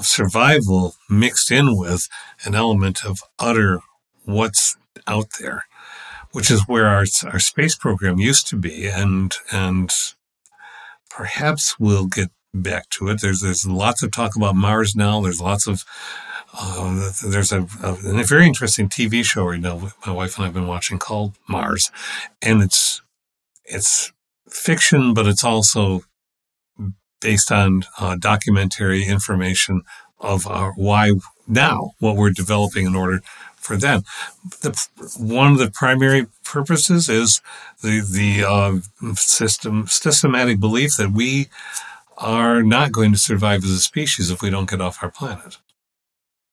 survival mixed in with an element of utter what's out there, which is where our space program used to be, and perhaps we'll get back to it. There's lots of talk about Mars now. There's lots of there's a very interesting TV show right now my wife and I have been watching called Mars, and it's fiction, but it's also based on documentary information of why now, what we're developing in order for then. One of the primary purposes is the systematic belief that we are not going to survive as a species if we don't get off our planet.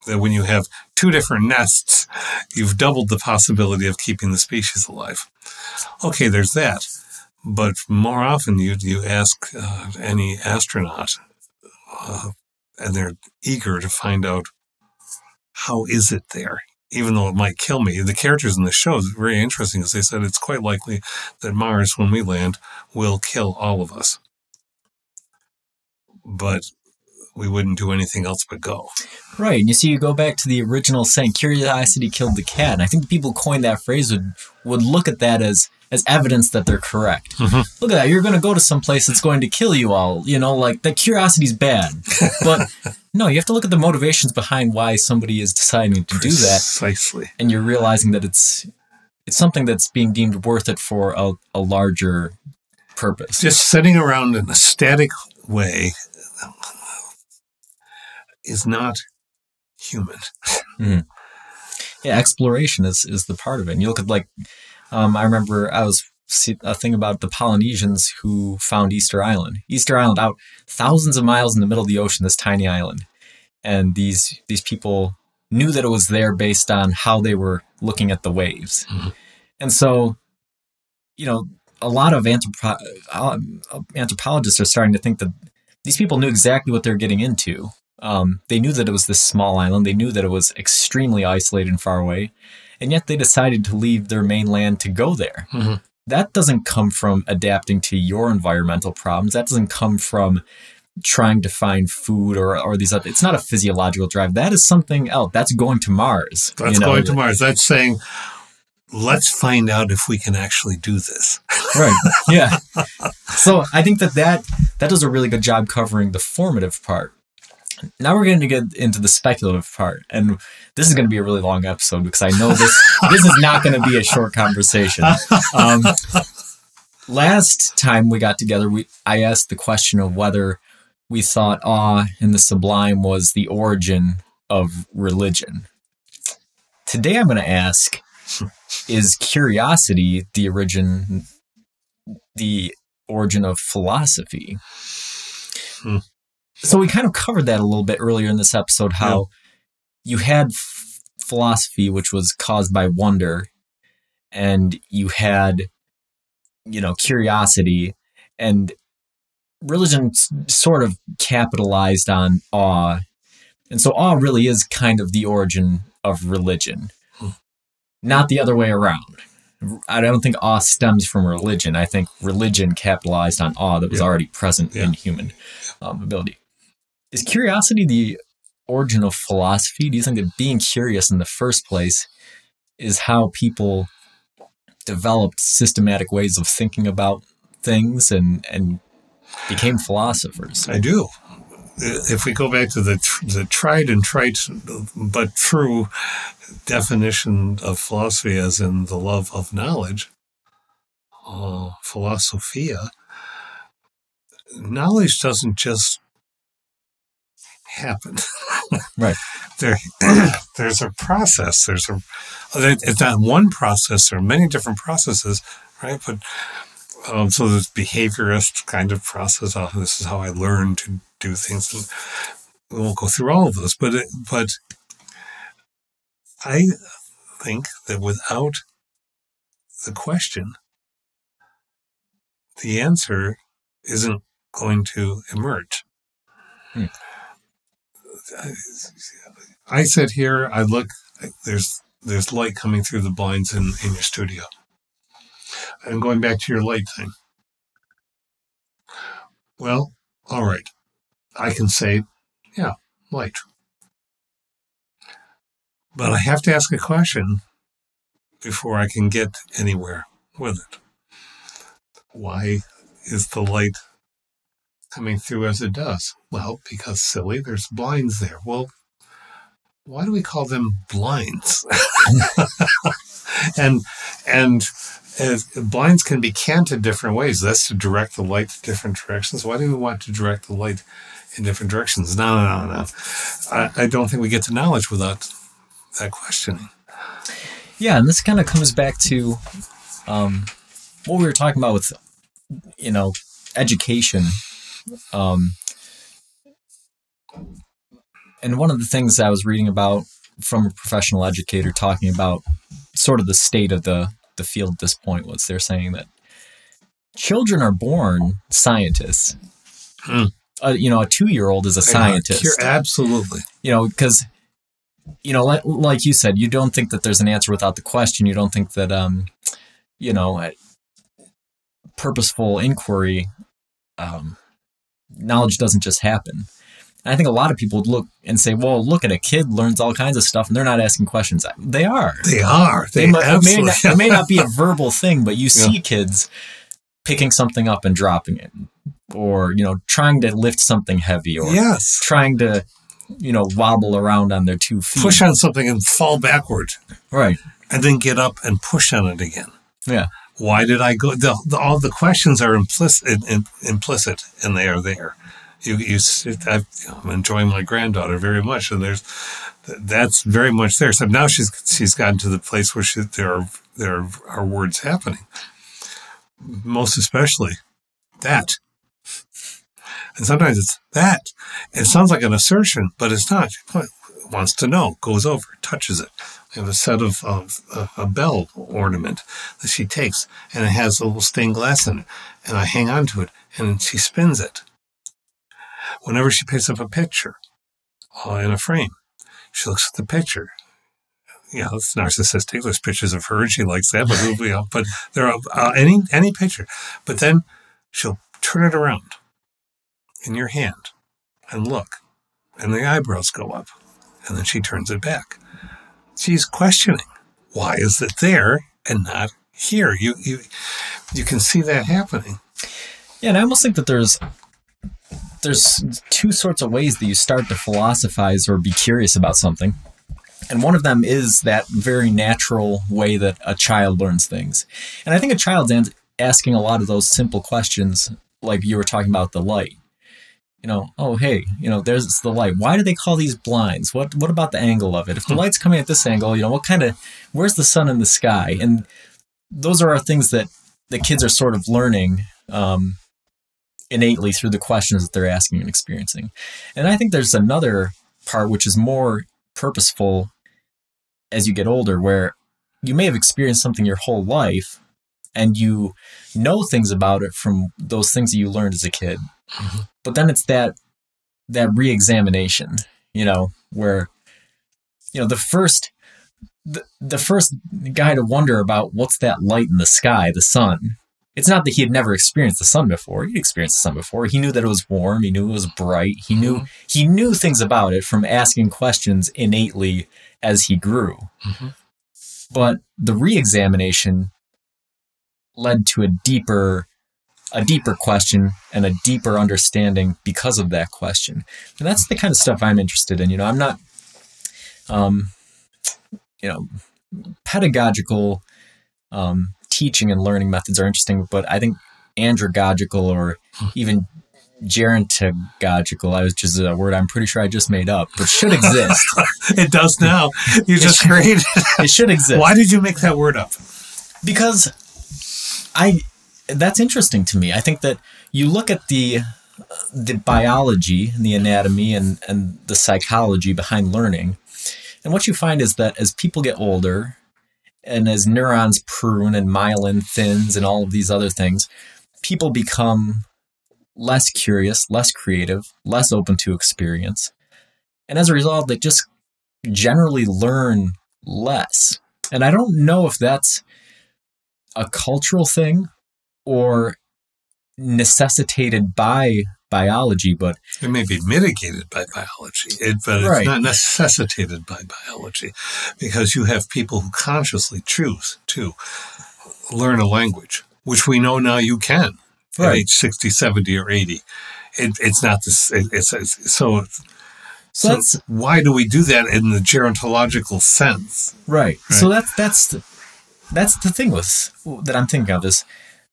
That when you have two different nests, you've doubled the possibility of keeping the species alive. Okay, there's that. But more often, you ask any astronaut, and they're eager to find out, how is it there? Even though it might kill me. The characters in the show is very interesting, as they said, it's quite likely that Mars, when we land, will kill all of us. But we wouldn't do anything else but go. Right. And you see, you go back to the original saying, curiosity killed the cat. And I think the people who coined that phrase would look at that as evidence that they're correct. Mm-hmm. Look at that. You're going to go to some place that's going to kill you all. You know, like, that curiosity's bad. But no, you have to look at the motivations behind why somebody is deciding to do that. Precisely. And you're realizing that it's something that's being deemed worth it for a larger purpose. Just sitting around in a static way is not human. Mm-hmm. Yeah, exploration is the part of it. And you look at, like, I remember I was seeing a thing about the Polynesians who found Easter Island. Easter Island, out thousands of miles in the middle of the ocean, this tiny island. And these people knew that it was there based on how they were looking at the waves. Mm-hmm. And so, you know, a lot of anthropologists are starting to think that these people knew exactly what they're getting into. They knew that it was this small island. They knew that it was extremely isolated and far away. And yet they decided to leave their mainland to go there. Mm-hmm. That doesn't come from adapting to your environmental problems. That doesn't come from trying to find food or these other. It's not a physiological drive. That is something else. That's going to Mars. That's going to Mars. That's saying, let's find out if we can actually do this. Right. Yeah. So I think that does a really good job covering the formative part. Now we're going to get into the speculative part, and this is going to be a really long episode because I know this is not going to be a short conversation. Last time we got together, I asked the question of whether we thought awe and the sublime was the origin of religion. Today I'm going to ask, is curiosity the origin of philosophy? Hmm. So we kind of covered that a little bit earlier in this episode, how you had philosophy, which was caused by wonder, and you had, curiosity, and religion sort of capitalized on awe. And so awe really is kind of the origin of religion, not the other way around. I don't think awe stems from religion. I think religion capitalized on awe that was already present in human ability. Is curiosity the origin of philosophy? Do you think that being curious in the first place is how people developed systematic ways of thinking about things and became philosophers? I do. If we go back to the tried and trite but true definition of philosophy, as in the love of knowledge, philosophia, knowledge doesn't just happen. Right. There's a process. It's not one process. There are many different processes, right? But so this behaviorist kind of process, this is how I learn to do things. And we won't go through all of those, but I think that without the question, the answer isn't going to emerge. Hmm. I sit here, I look, there's light coming through the blinds in your studio. I'm going back to your light thing. Well, all right. I can say, yeah, light. But I have to ask a question before I can get anywhere with it. Why is the light coming through as it does? Well, because silly, there's blinds there. Well, why do we call them blinds? and blinds can be canted different ways. That's to direct the light to different directions. Why do we want to direct the light in different directions? No. I don't think we get to knowledge without that questioning. Yeah, and this kind of comes back to what we were talking about with, education. And one of the things I was reading about from a professional educator talking about sort of the state of the field at this point was they're saying that children are born scientists. Hmm. A 2-year-old is a scientist. You're absolutely. Because, like you said, you don't think that there's an answer without the question. You don't think that, purposeful inquiry, knowledge doesn't just happen. And I think a lot of people would look and say, well, look at a kid learns all kinds of stuff and they're not asking questions. They are. They are. It may not be a verbal thing, but you see kids picking something up and dropping it or, trying to lift something heavy or trying to, wobble around on their two feet. Push on something and fall backward. Right. And then get up and push on it again. Yeah. Why did I go? All the questions are implicit, and they are there. I'm enjoying my granddaughter very much, and that's very much there. So now she's gotten to the place where there are words happening, most especially that. And sometimes it's that. It sounds like an assertion, but it's not. It wants to know, goes over, touches it. I have a set of a bell ornament that she takes, and it has a little stained glass in it, and I hang on to it, and she spins it. Whenever she picks up a picture in a frame, she looks at the picture. It's narcissistic. There's pictures of her, and she likes that, but there are any picture. But then she'll turn it around in your hand and look, and the eyebrows go up, and then she turns it back. She's questioning, why is it there and not here? You can see that happening. Yeah, and I almost think that there's two sorts of ways that you start to philosophize or be curious about something. And one of them is that very natural way that a child learns things. And I think a child's asking a lot of those simple questions, like you were talking about the light. Oh, hey, there's the light. Why do they call these blinds? What about the angle of it? If the light's coming at this angle, where's the sun in the sky? And those are things that the kids are sort of learning innately through the questions that they're asking and experiencing. And I think there's another part which is more purposeful as you get older, where you may have experienced something your whole life and you know things about it from those things that you learned as a kid. Mm-hmm. But then it's that reexamination, where, the first guy to wonder about what's that light in the sky, the sun. It's not that he had never experienced the sun before. He'd experienced the sun before. He knew that it was warm. He knew it was bright. He knew things about it from asking questions innately as he grew. Mm-hmm. But the reexamination led to a deeper question and a deeper understanding because of that question. And that's the kind of stuff I'm interested in. I'm not, pedagogical teaching and learning methods are interesting, but I think andragogical or even gerontagogical, which is a word I'm pretty sure I just made up, but should exist. It does now. You just created it. It should exist. Why did you make that word up? Because that's interesting to me. I think that you look at the biology and the anatomy and the psychology behind learning, and what you find is that as people get older and as neurons prune and myelin thins and all of these other things, people become less curious, less creative, less open to experience. And as a result, they just generally learn less. And I don't know if that's a cultural thing or necessitated by biology, but it may be mitigated by biology, but right. It's not necessitated by biology, because you have people who consciously choose to learn a language, which we know now you can at age 60, 70, or 80. It's not this. So that's, why do we do that in the gerontological sense? Right. So that's the thing with that I'm thinking of is,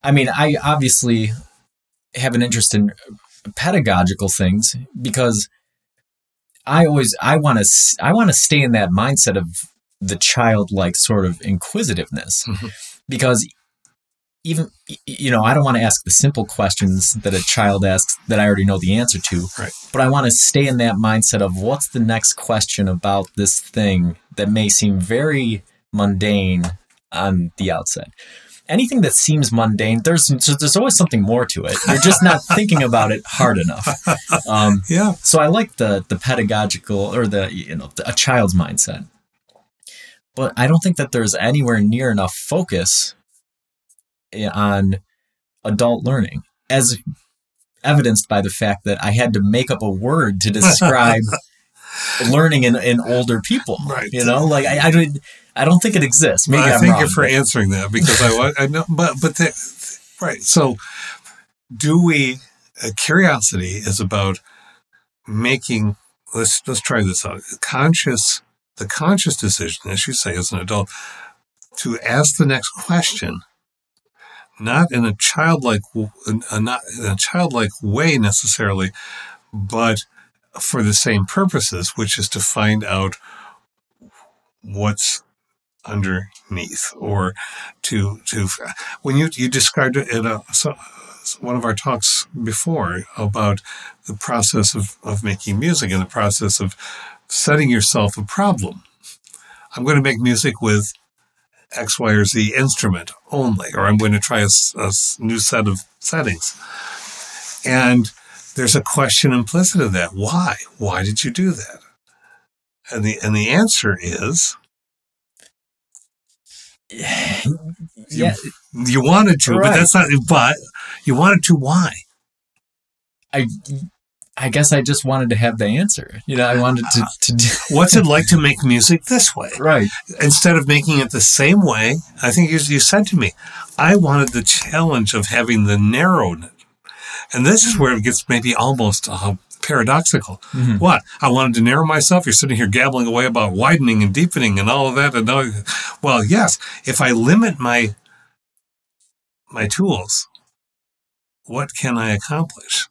I mean, I obviously have an interest in pedagogical things because I want to stay in that mindset of the childlike sort of inquisitiveness, mm-hmm. because even, you know, I don't want to ask the simple questions that a child asks that I already know the answer to, right. But I want to stay in that mindset of what's the next question about this thing that may seem very mundane on the outset. Anything that seems mundane, there's always something more to it. You're just not thinking about it hard enough. Yeah. So I like the pedagogical or a child's mindset, but I don't think that there's anywhere near enough focus on adult learning, as evidenced by the fact that I had to make up a word to describe learning in older people. Right. You know, like I don't think it exists. Maybe I'm wrong. Thank you for answering that, because I know, right. So, do we? Curiosity is about making. Let's try this out. The conscious decision, as you say, as an adult, to ask the next question, not in a childlike, way necessarily, but for the same purposes, which is to find out what's underneath, or to when you described it in one of our talks before about the process of making music and the process of setting yourself a problem. I'm going to make music with X, Y, or Z instrument only, or I'm going to try a new set of settings. And there's a question implicit in that. Why? Why did you do that? And the answer is, you wanted to, right. But that's not. But you wanted to. Why? I guess I just wanted to have the answer. You know, I wanted to do. What's it like to make music this way? Right. Instead of making it the same way, I think you said to me, I wanted the challenge of having the narrowness, and this is where it gets maybe almost paradoxical. Mm-hmm. What? I wanted to narrow myself. You're sitting here gabbling away about widening and deepening and all of that. And now, well, yes, if I limit my tools, what can I accomplish?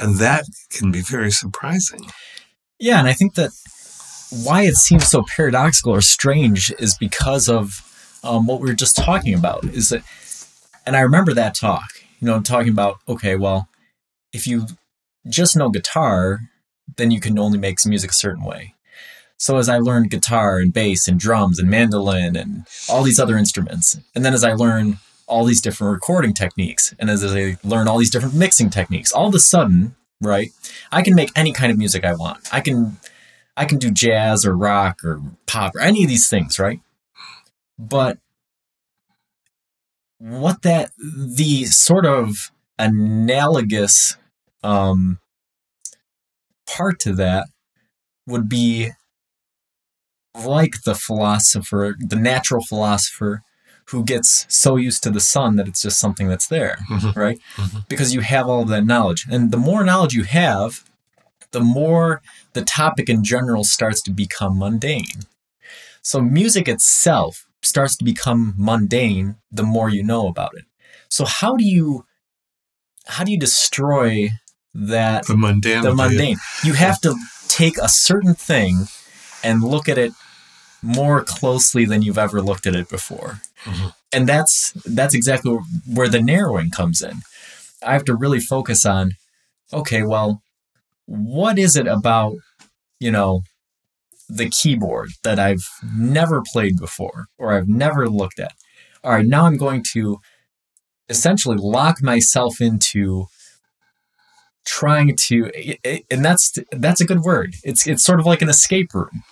And that can be very surprising. Yeah, and I think that why it seems so paradoxical or strange is because of what we were just talking about. Is that, and I remember that talk. You know, I'm talking about, okay, well, if you just know guitar, then you can only make music a certain way. So as I learned guitar and bass and drums and mandolin and all these other instruments, and then as I learn all these different recording techniques, and as I learn all these different mixing techniques, all of a sudden, right, I can make any kind of music I want. I can do jazz or rock or pop or any of these things, right? But what the sort of analogous part to that would be like the natural philosopher who gets so used to the sun that it's just something that's there, mm-hmm. right? Mm-hmm. Because you have all of that knowledge. And the more knowledge you have, the more the topic in general starts to become mundane. So music itself starts to become mundane the more you know about it. So how do you how do you destroy that? The mundane. The mundane. You have to take a certain thing and look at it more closely than you've ever looked at it before. Mm-hmm. And that's exactly where the narrowing comes in. I have to really focus on, okay, well, what is it about, you know, the keyboard that I've never played before or I've never looked at? All right, now I'm going to essentially lock myself into trying to, and that's a good word. It's sort of like an escape room.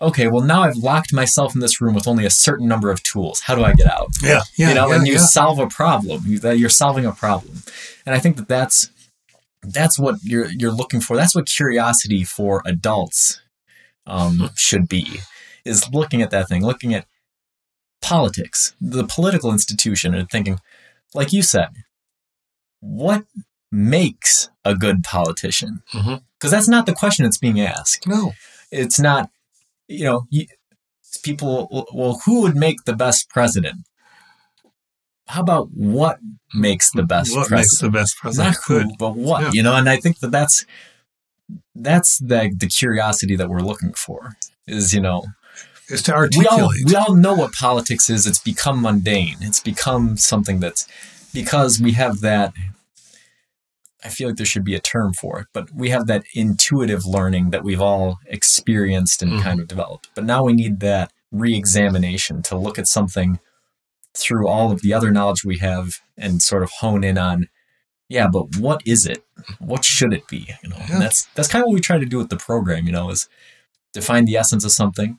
Okay, well, now I've locked myself in this room with only a certain number of tools. How do I get out? You solve a problem. You're solving a problem. And I think that that's what you're looking for. That's what curiosity for adults should be, is looking at that thing, looking at politics, the political institution, and thinking, like you said, what makes a good politician? Because that's not the question that's being asked. No. It's not, you know, people, well, who would make the best president? How about what makes the best president? What makes the best president? Not who, but what, you know? And I think that that's the curiosity that we're looking for is, you know, is to articulate. We all know what politics is. It's become mundane. It's become something that's, because we have that, I feel like there should be a term for it, but we have that intuitive learning that we've all experienced and kind of developed. But now we need that re-examination to look at something through all of the other knowledge we have and sort of hone in on, but what is it? What should it be? You know, and that's kind of what we try to do with the program, you know, is define the essence of something,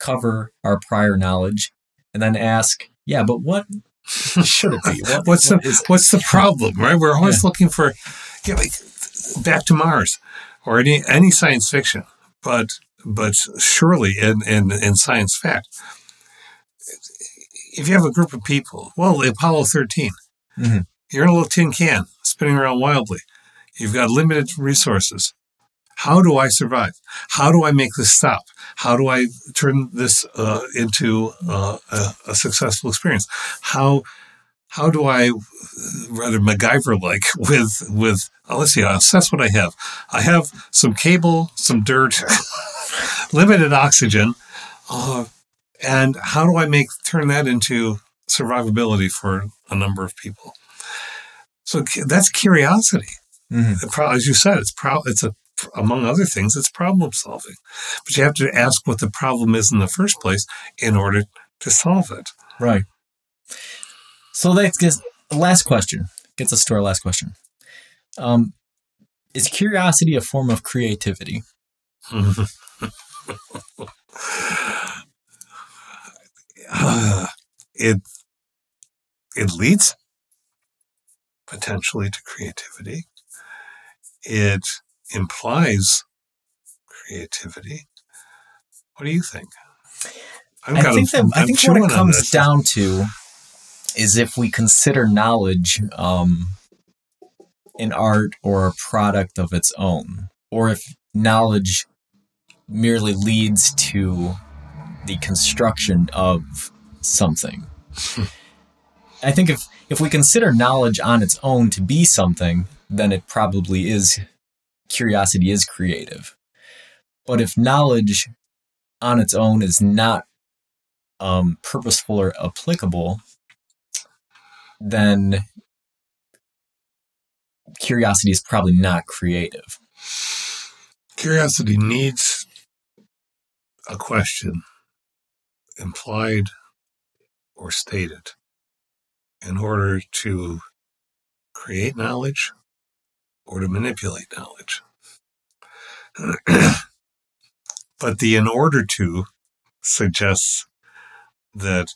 cover our prior knowledge, and then ask, but what should it be? What's the problem, right? We're always looking for, like back to Mars or any science fiction, but surely in science fact, if you have a group of people, well, Apollo 13, you're in a little tin can spinning around wildly. You've got limited resources. How do I survive? How do I make this stop? How do I turn this into a successful experience? How do I, rather MacGyver-like, with let's see, I'll assess what I have. I have some cable, some dirt, limited oxygen, and how do I turn that into survivability for a number of people? So that's curiosity. As you said, it's among other things, it's problem solving. But you have to ask what the problem is in the first place in order to solve it. Right. So that gets us to our last question. Is curiosity a form of creativity? It leads potentially to creativity. It implies creativity. What do you think? I think what it comes down to is if we consider knowledge an art or a product of its own, or if knowledge merely leads to the construction of something. I think if we consider knowledge on its own to be something, then it probably is. Curiosity is creative. But if knowledge on its own is not purposeful or applicable, then curiosity is probably not creative. Curiosity needs a question, implied or stated, in order to create knowledge or to manipulate knowledge. But the in order to suggests that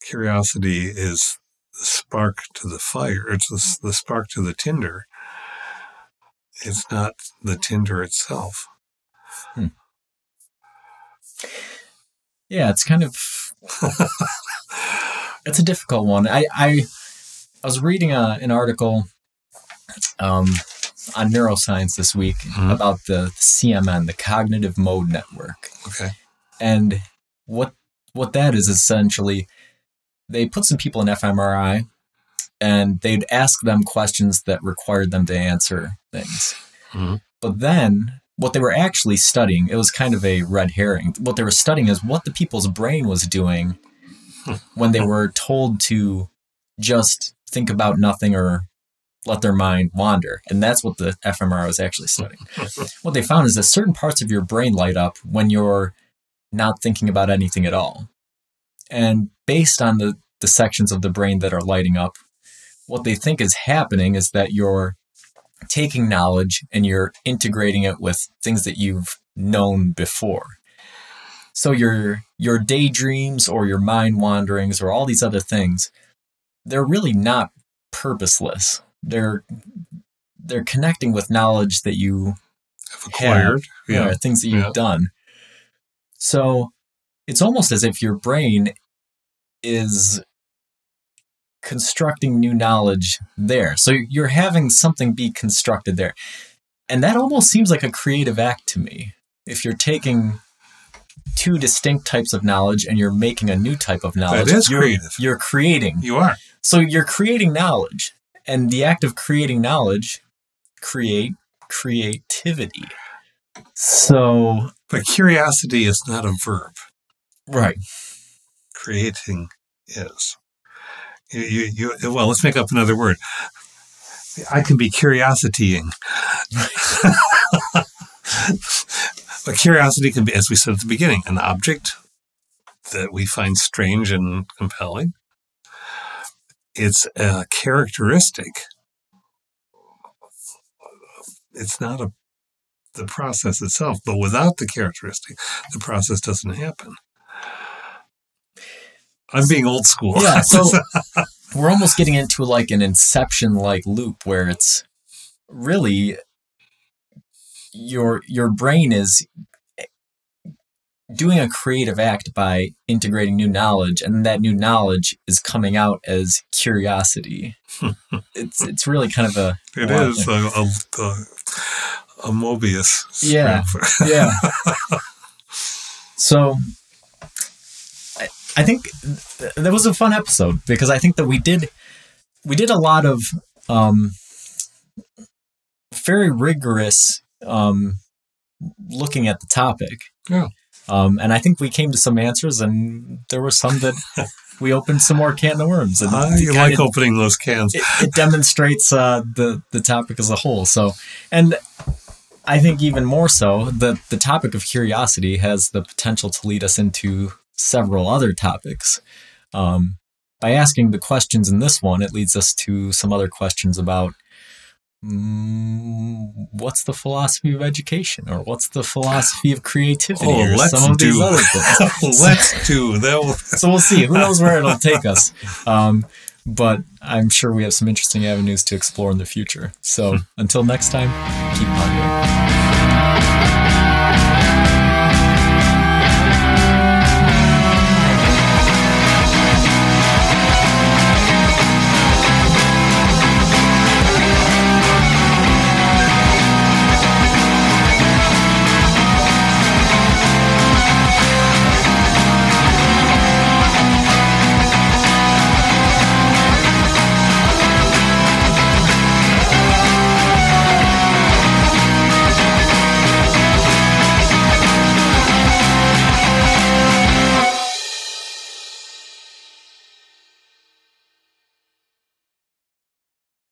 curiosity is the spark to the fire. It's the spark to the tinder. It's not the tinder itself. Yeah, it's kind of... it's a difficult one. I was reading an article... on neuroscience this week about the CMN, the cognitive mode network. Okay. And what that is essentially, they put some people in fMRI and they'd ask them questions that required them to answer things. Mm-hmm. But then what they were actually studying, it was kind of a red herring. What they were studying is what the people's brain was doing when they were told to just think about nothing or let their mind wander. And that's what the fMRI was actually studying. What they found is that certain parts of your brain light up when you're not thinking about anything at all. And based on the sections of the brain that are lighting up, what they think is happening is that you're taking knowledge and you're integrating it with things that you've known before. So your daydreams or your mind wanderings or all these other things, they're really not purposeless. They're connecting with knowledge that you have acquired, or things that you've done. So it's almost as if your brain is constructing new knowledge there. So you're having something be constructed there. And that almost seems like a creative act to me. If you're taking two distinct types of knowledge and you're making a new type of knowledge, that is creative. You're creating. You are. So you're creating knowledge. And the act of creating knowledge creativity. So, but curiosity is not a verb. Right. Creating is. Well, let's make up another word. I can be curiositying. But curiosity can be, as we said at the beginning, an object that we find strange and compelling. It's a characteristic. It's not the process itself, but without the characteristic, the process doesn't happen. I'm being old school. Yeah, so we're almost getting into like an inception-like loop where it's really your brain is doing a creative act by integrating new knowledge, and that new knowledge is coming out as curiosity. It's really kind of a... It is a Mobius. Yeah, yeah. So... I think that was a fun episode because I think that we did a lot of very rigorous looking at the topic. Yeah. And I think we came to some answers, and there were some that we opened some more can of worms. And you like opening those cans. It demonstrates the topic as a whole. So, and I think even more so, the topic of curiosity has the potential to lead us into several other topics. By asking the questions in this one, it leads us to some other questions about what's the philosophy of education, or what's the philosophy of creativity, or some of these other things. So we'll see. Who knows where it'll take us? But I'm sure we have some interesting avenues to explore in the future. So until next time, keep pondering.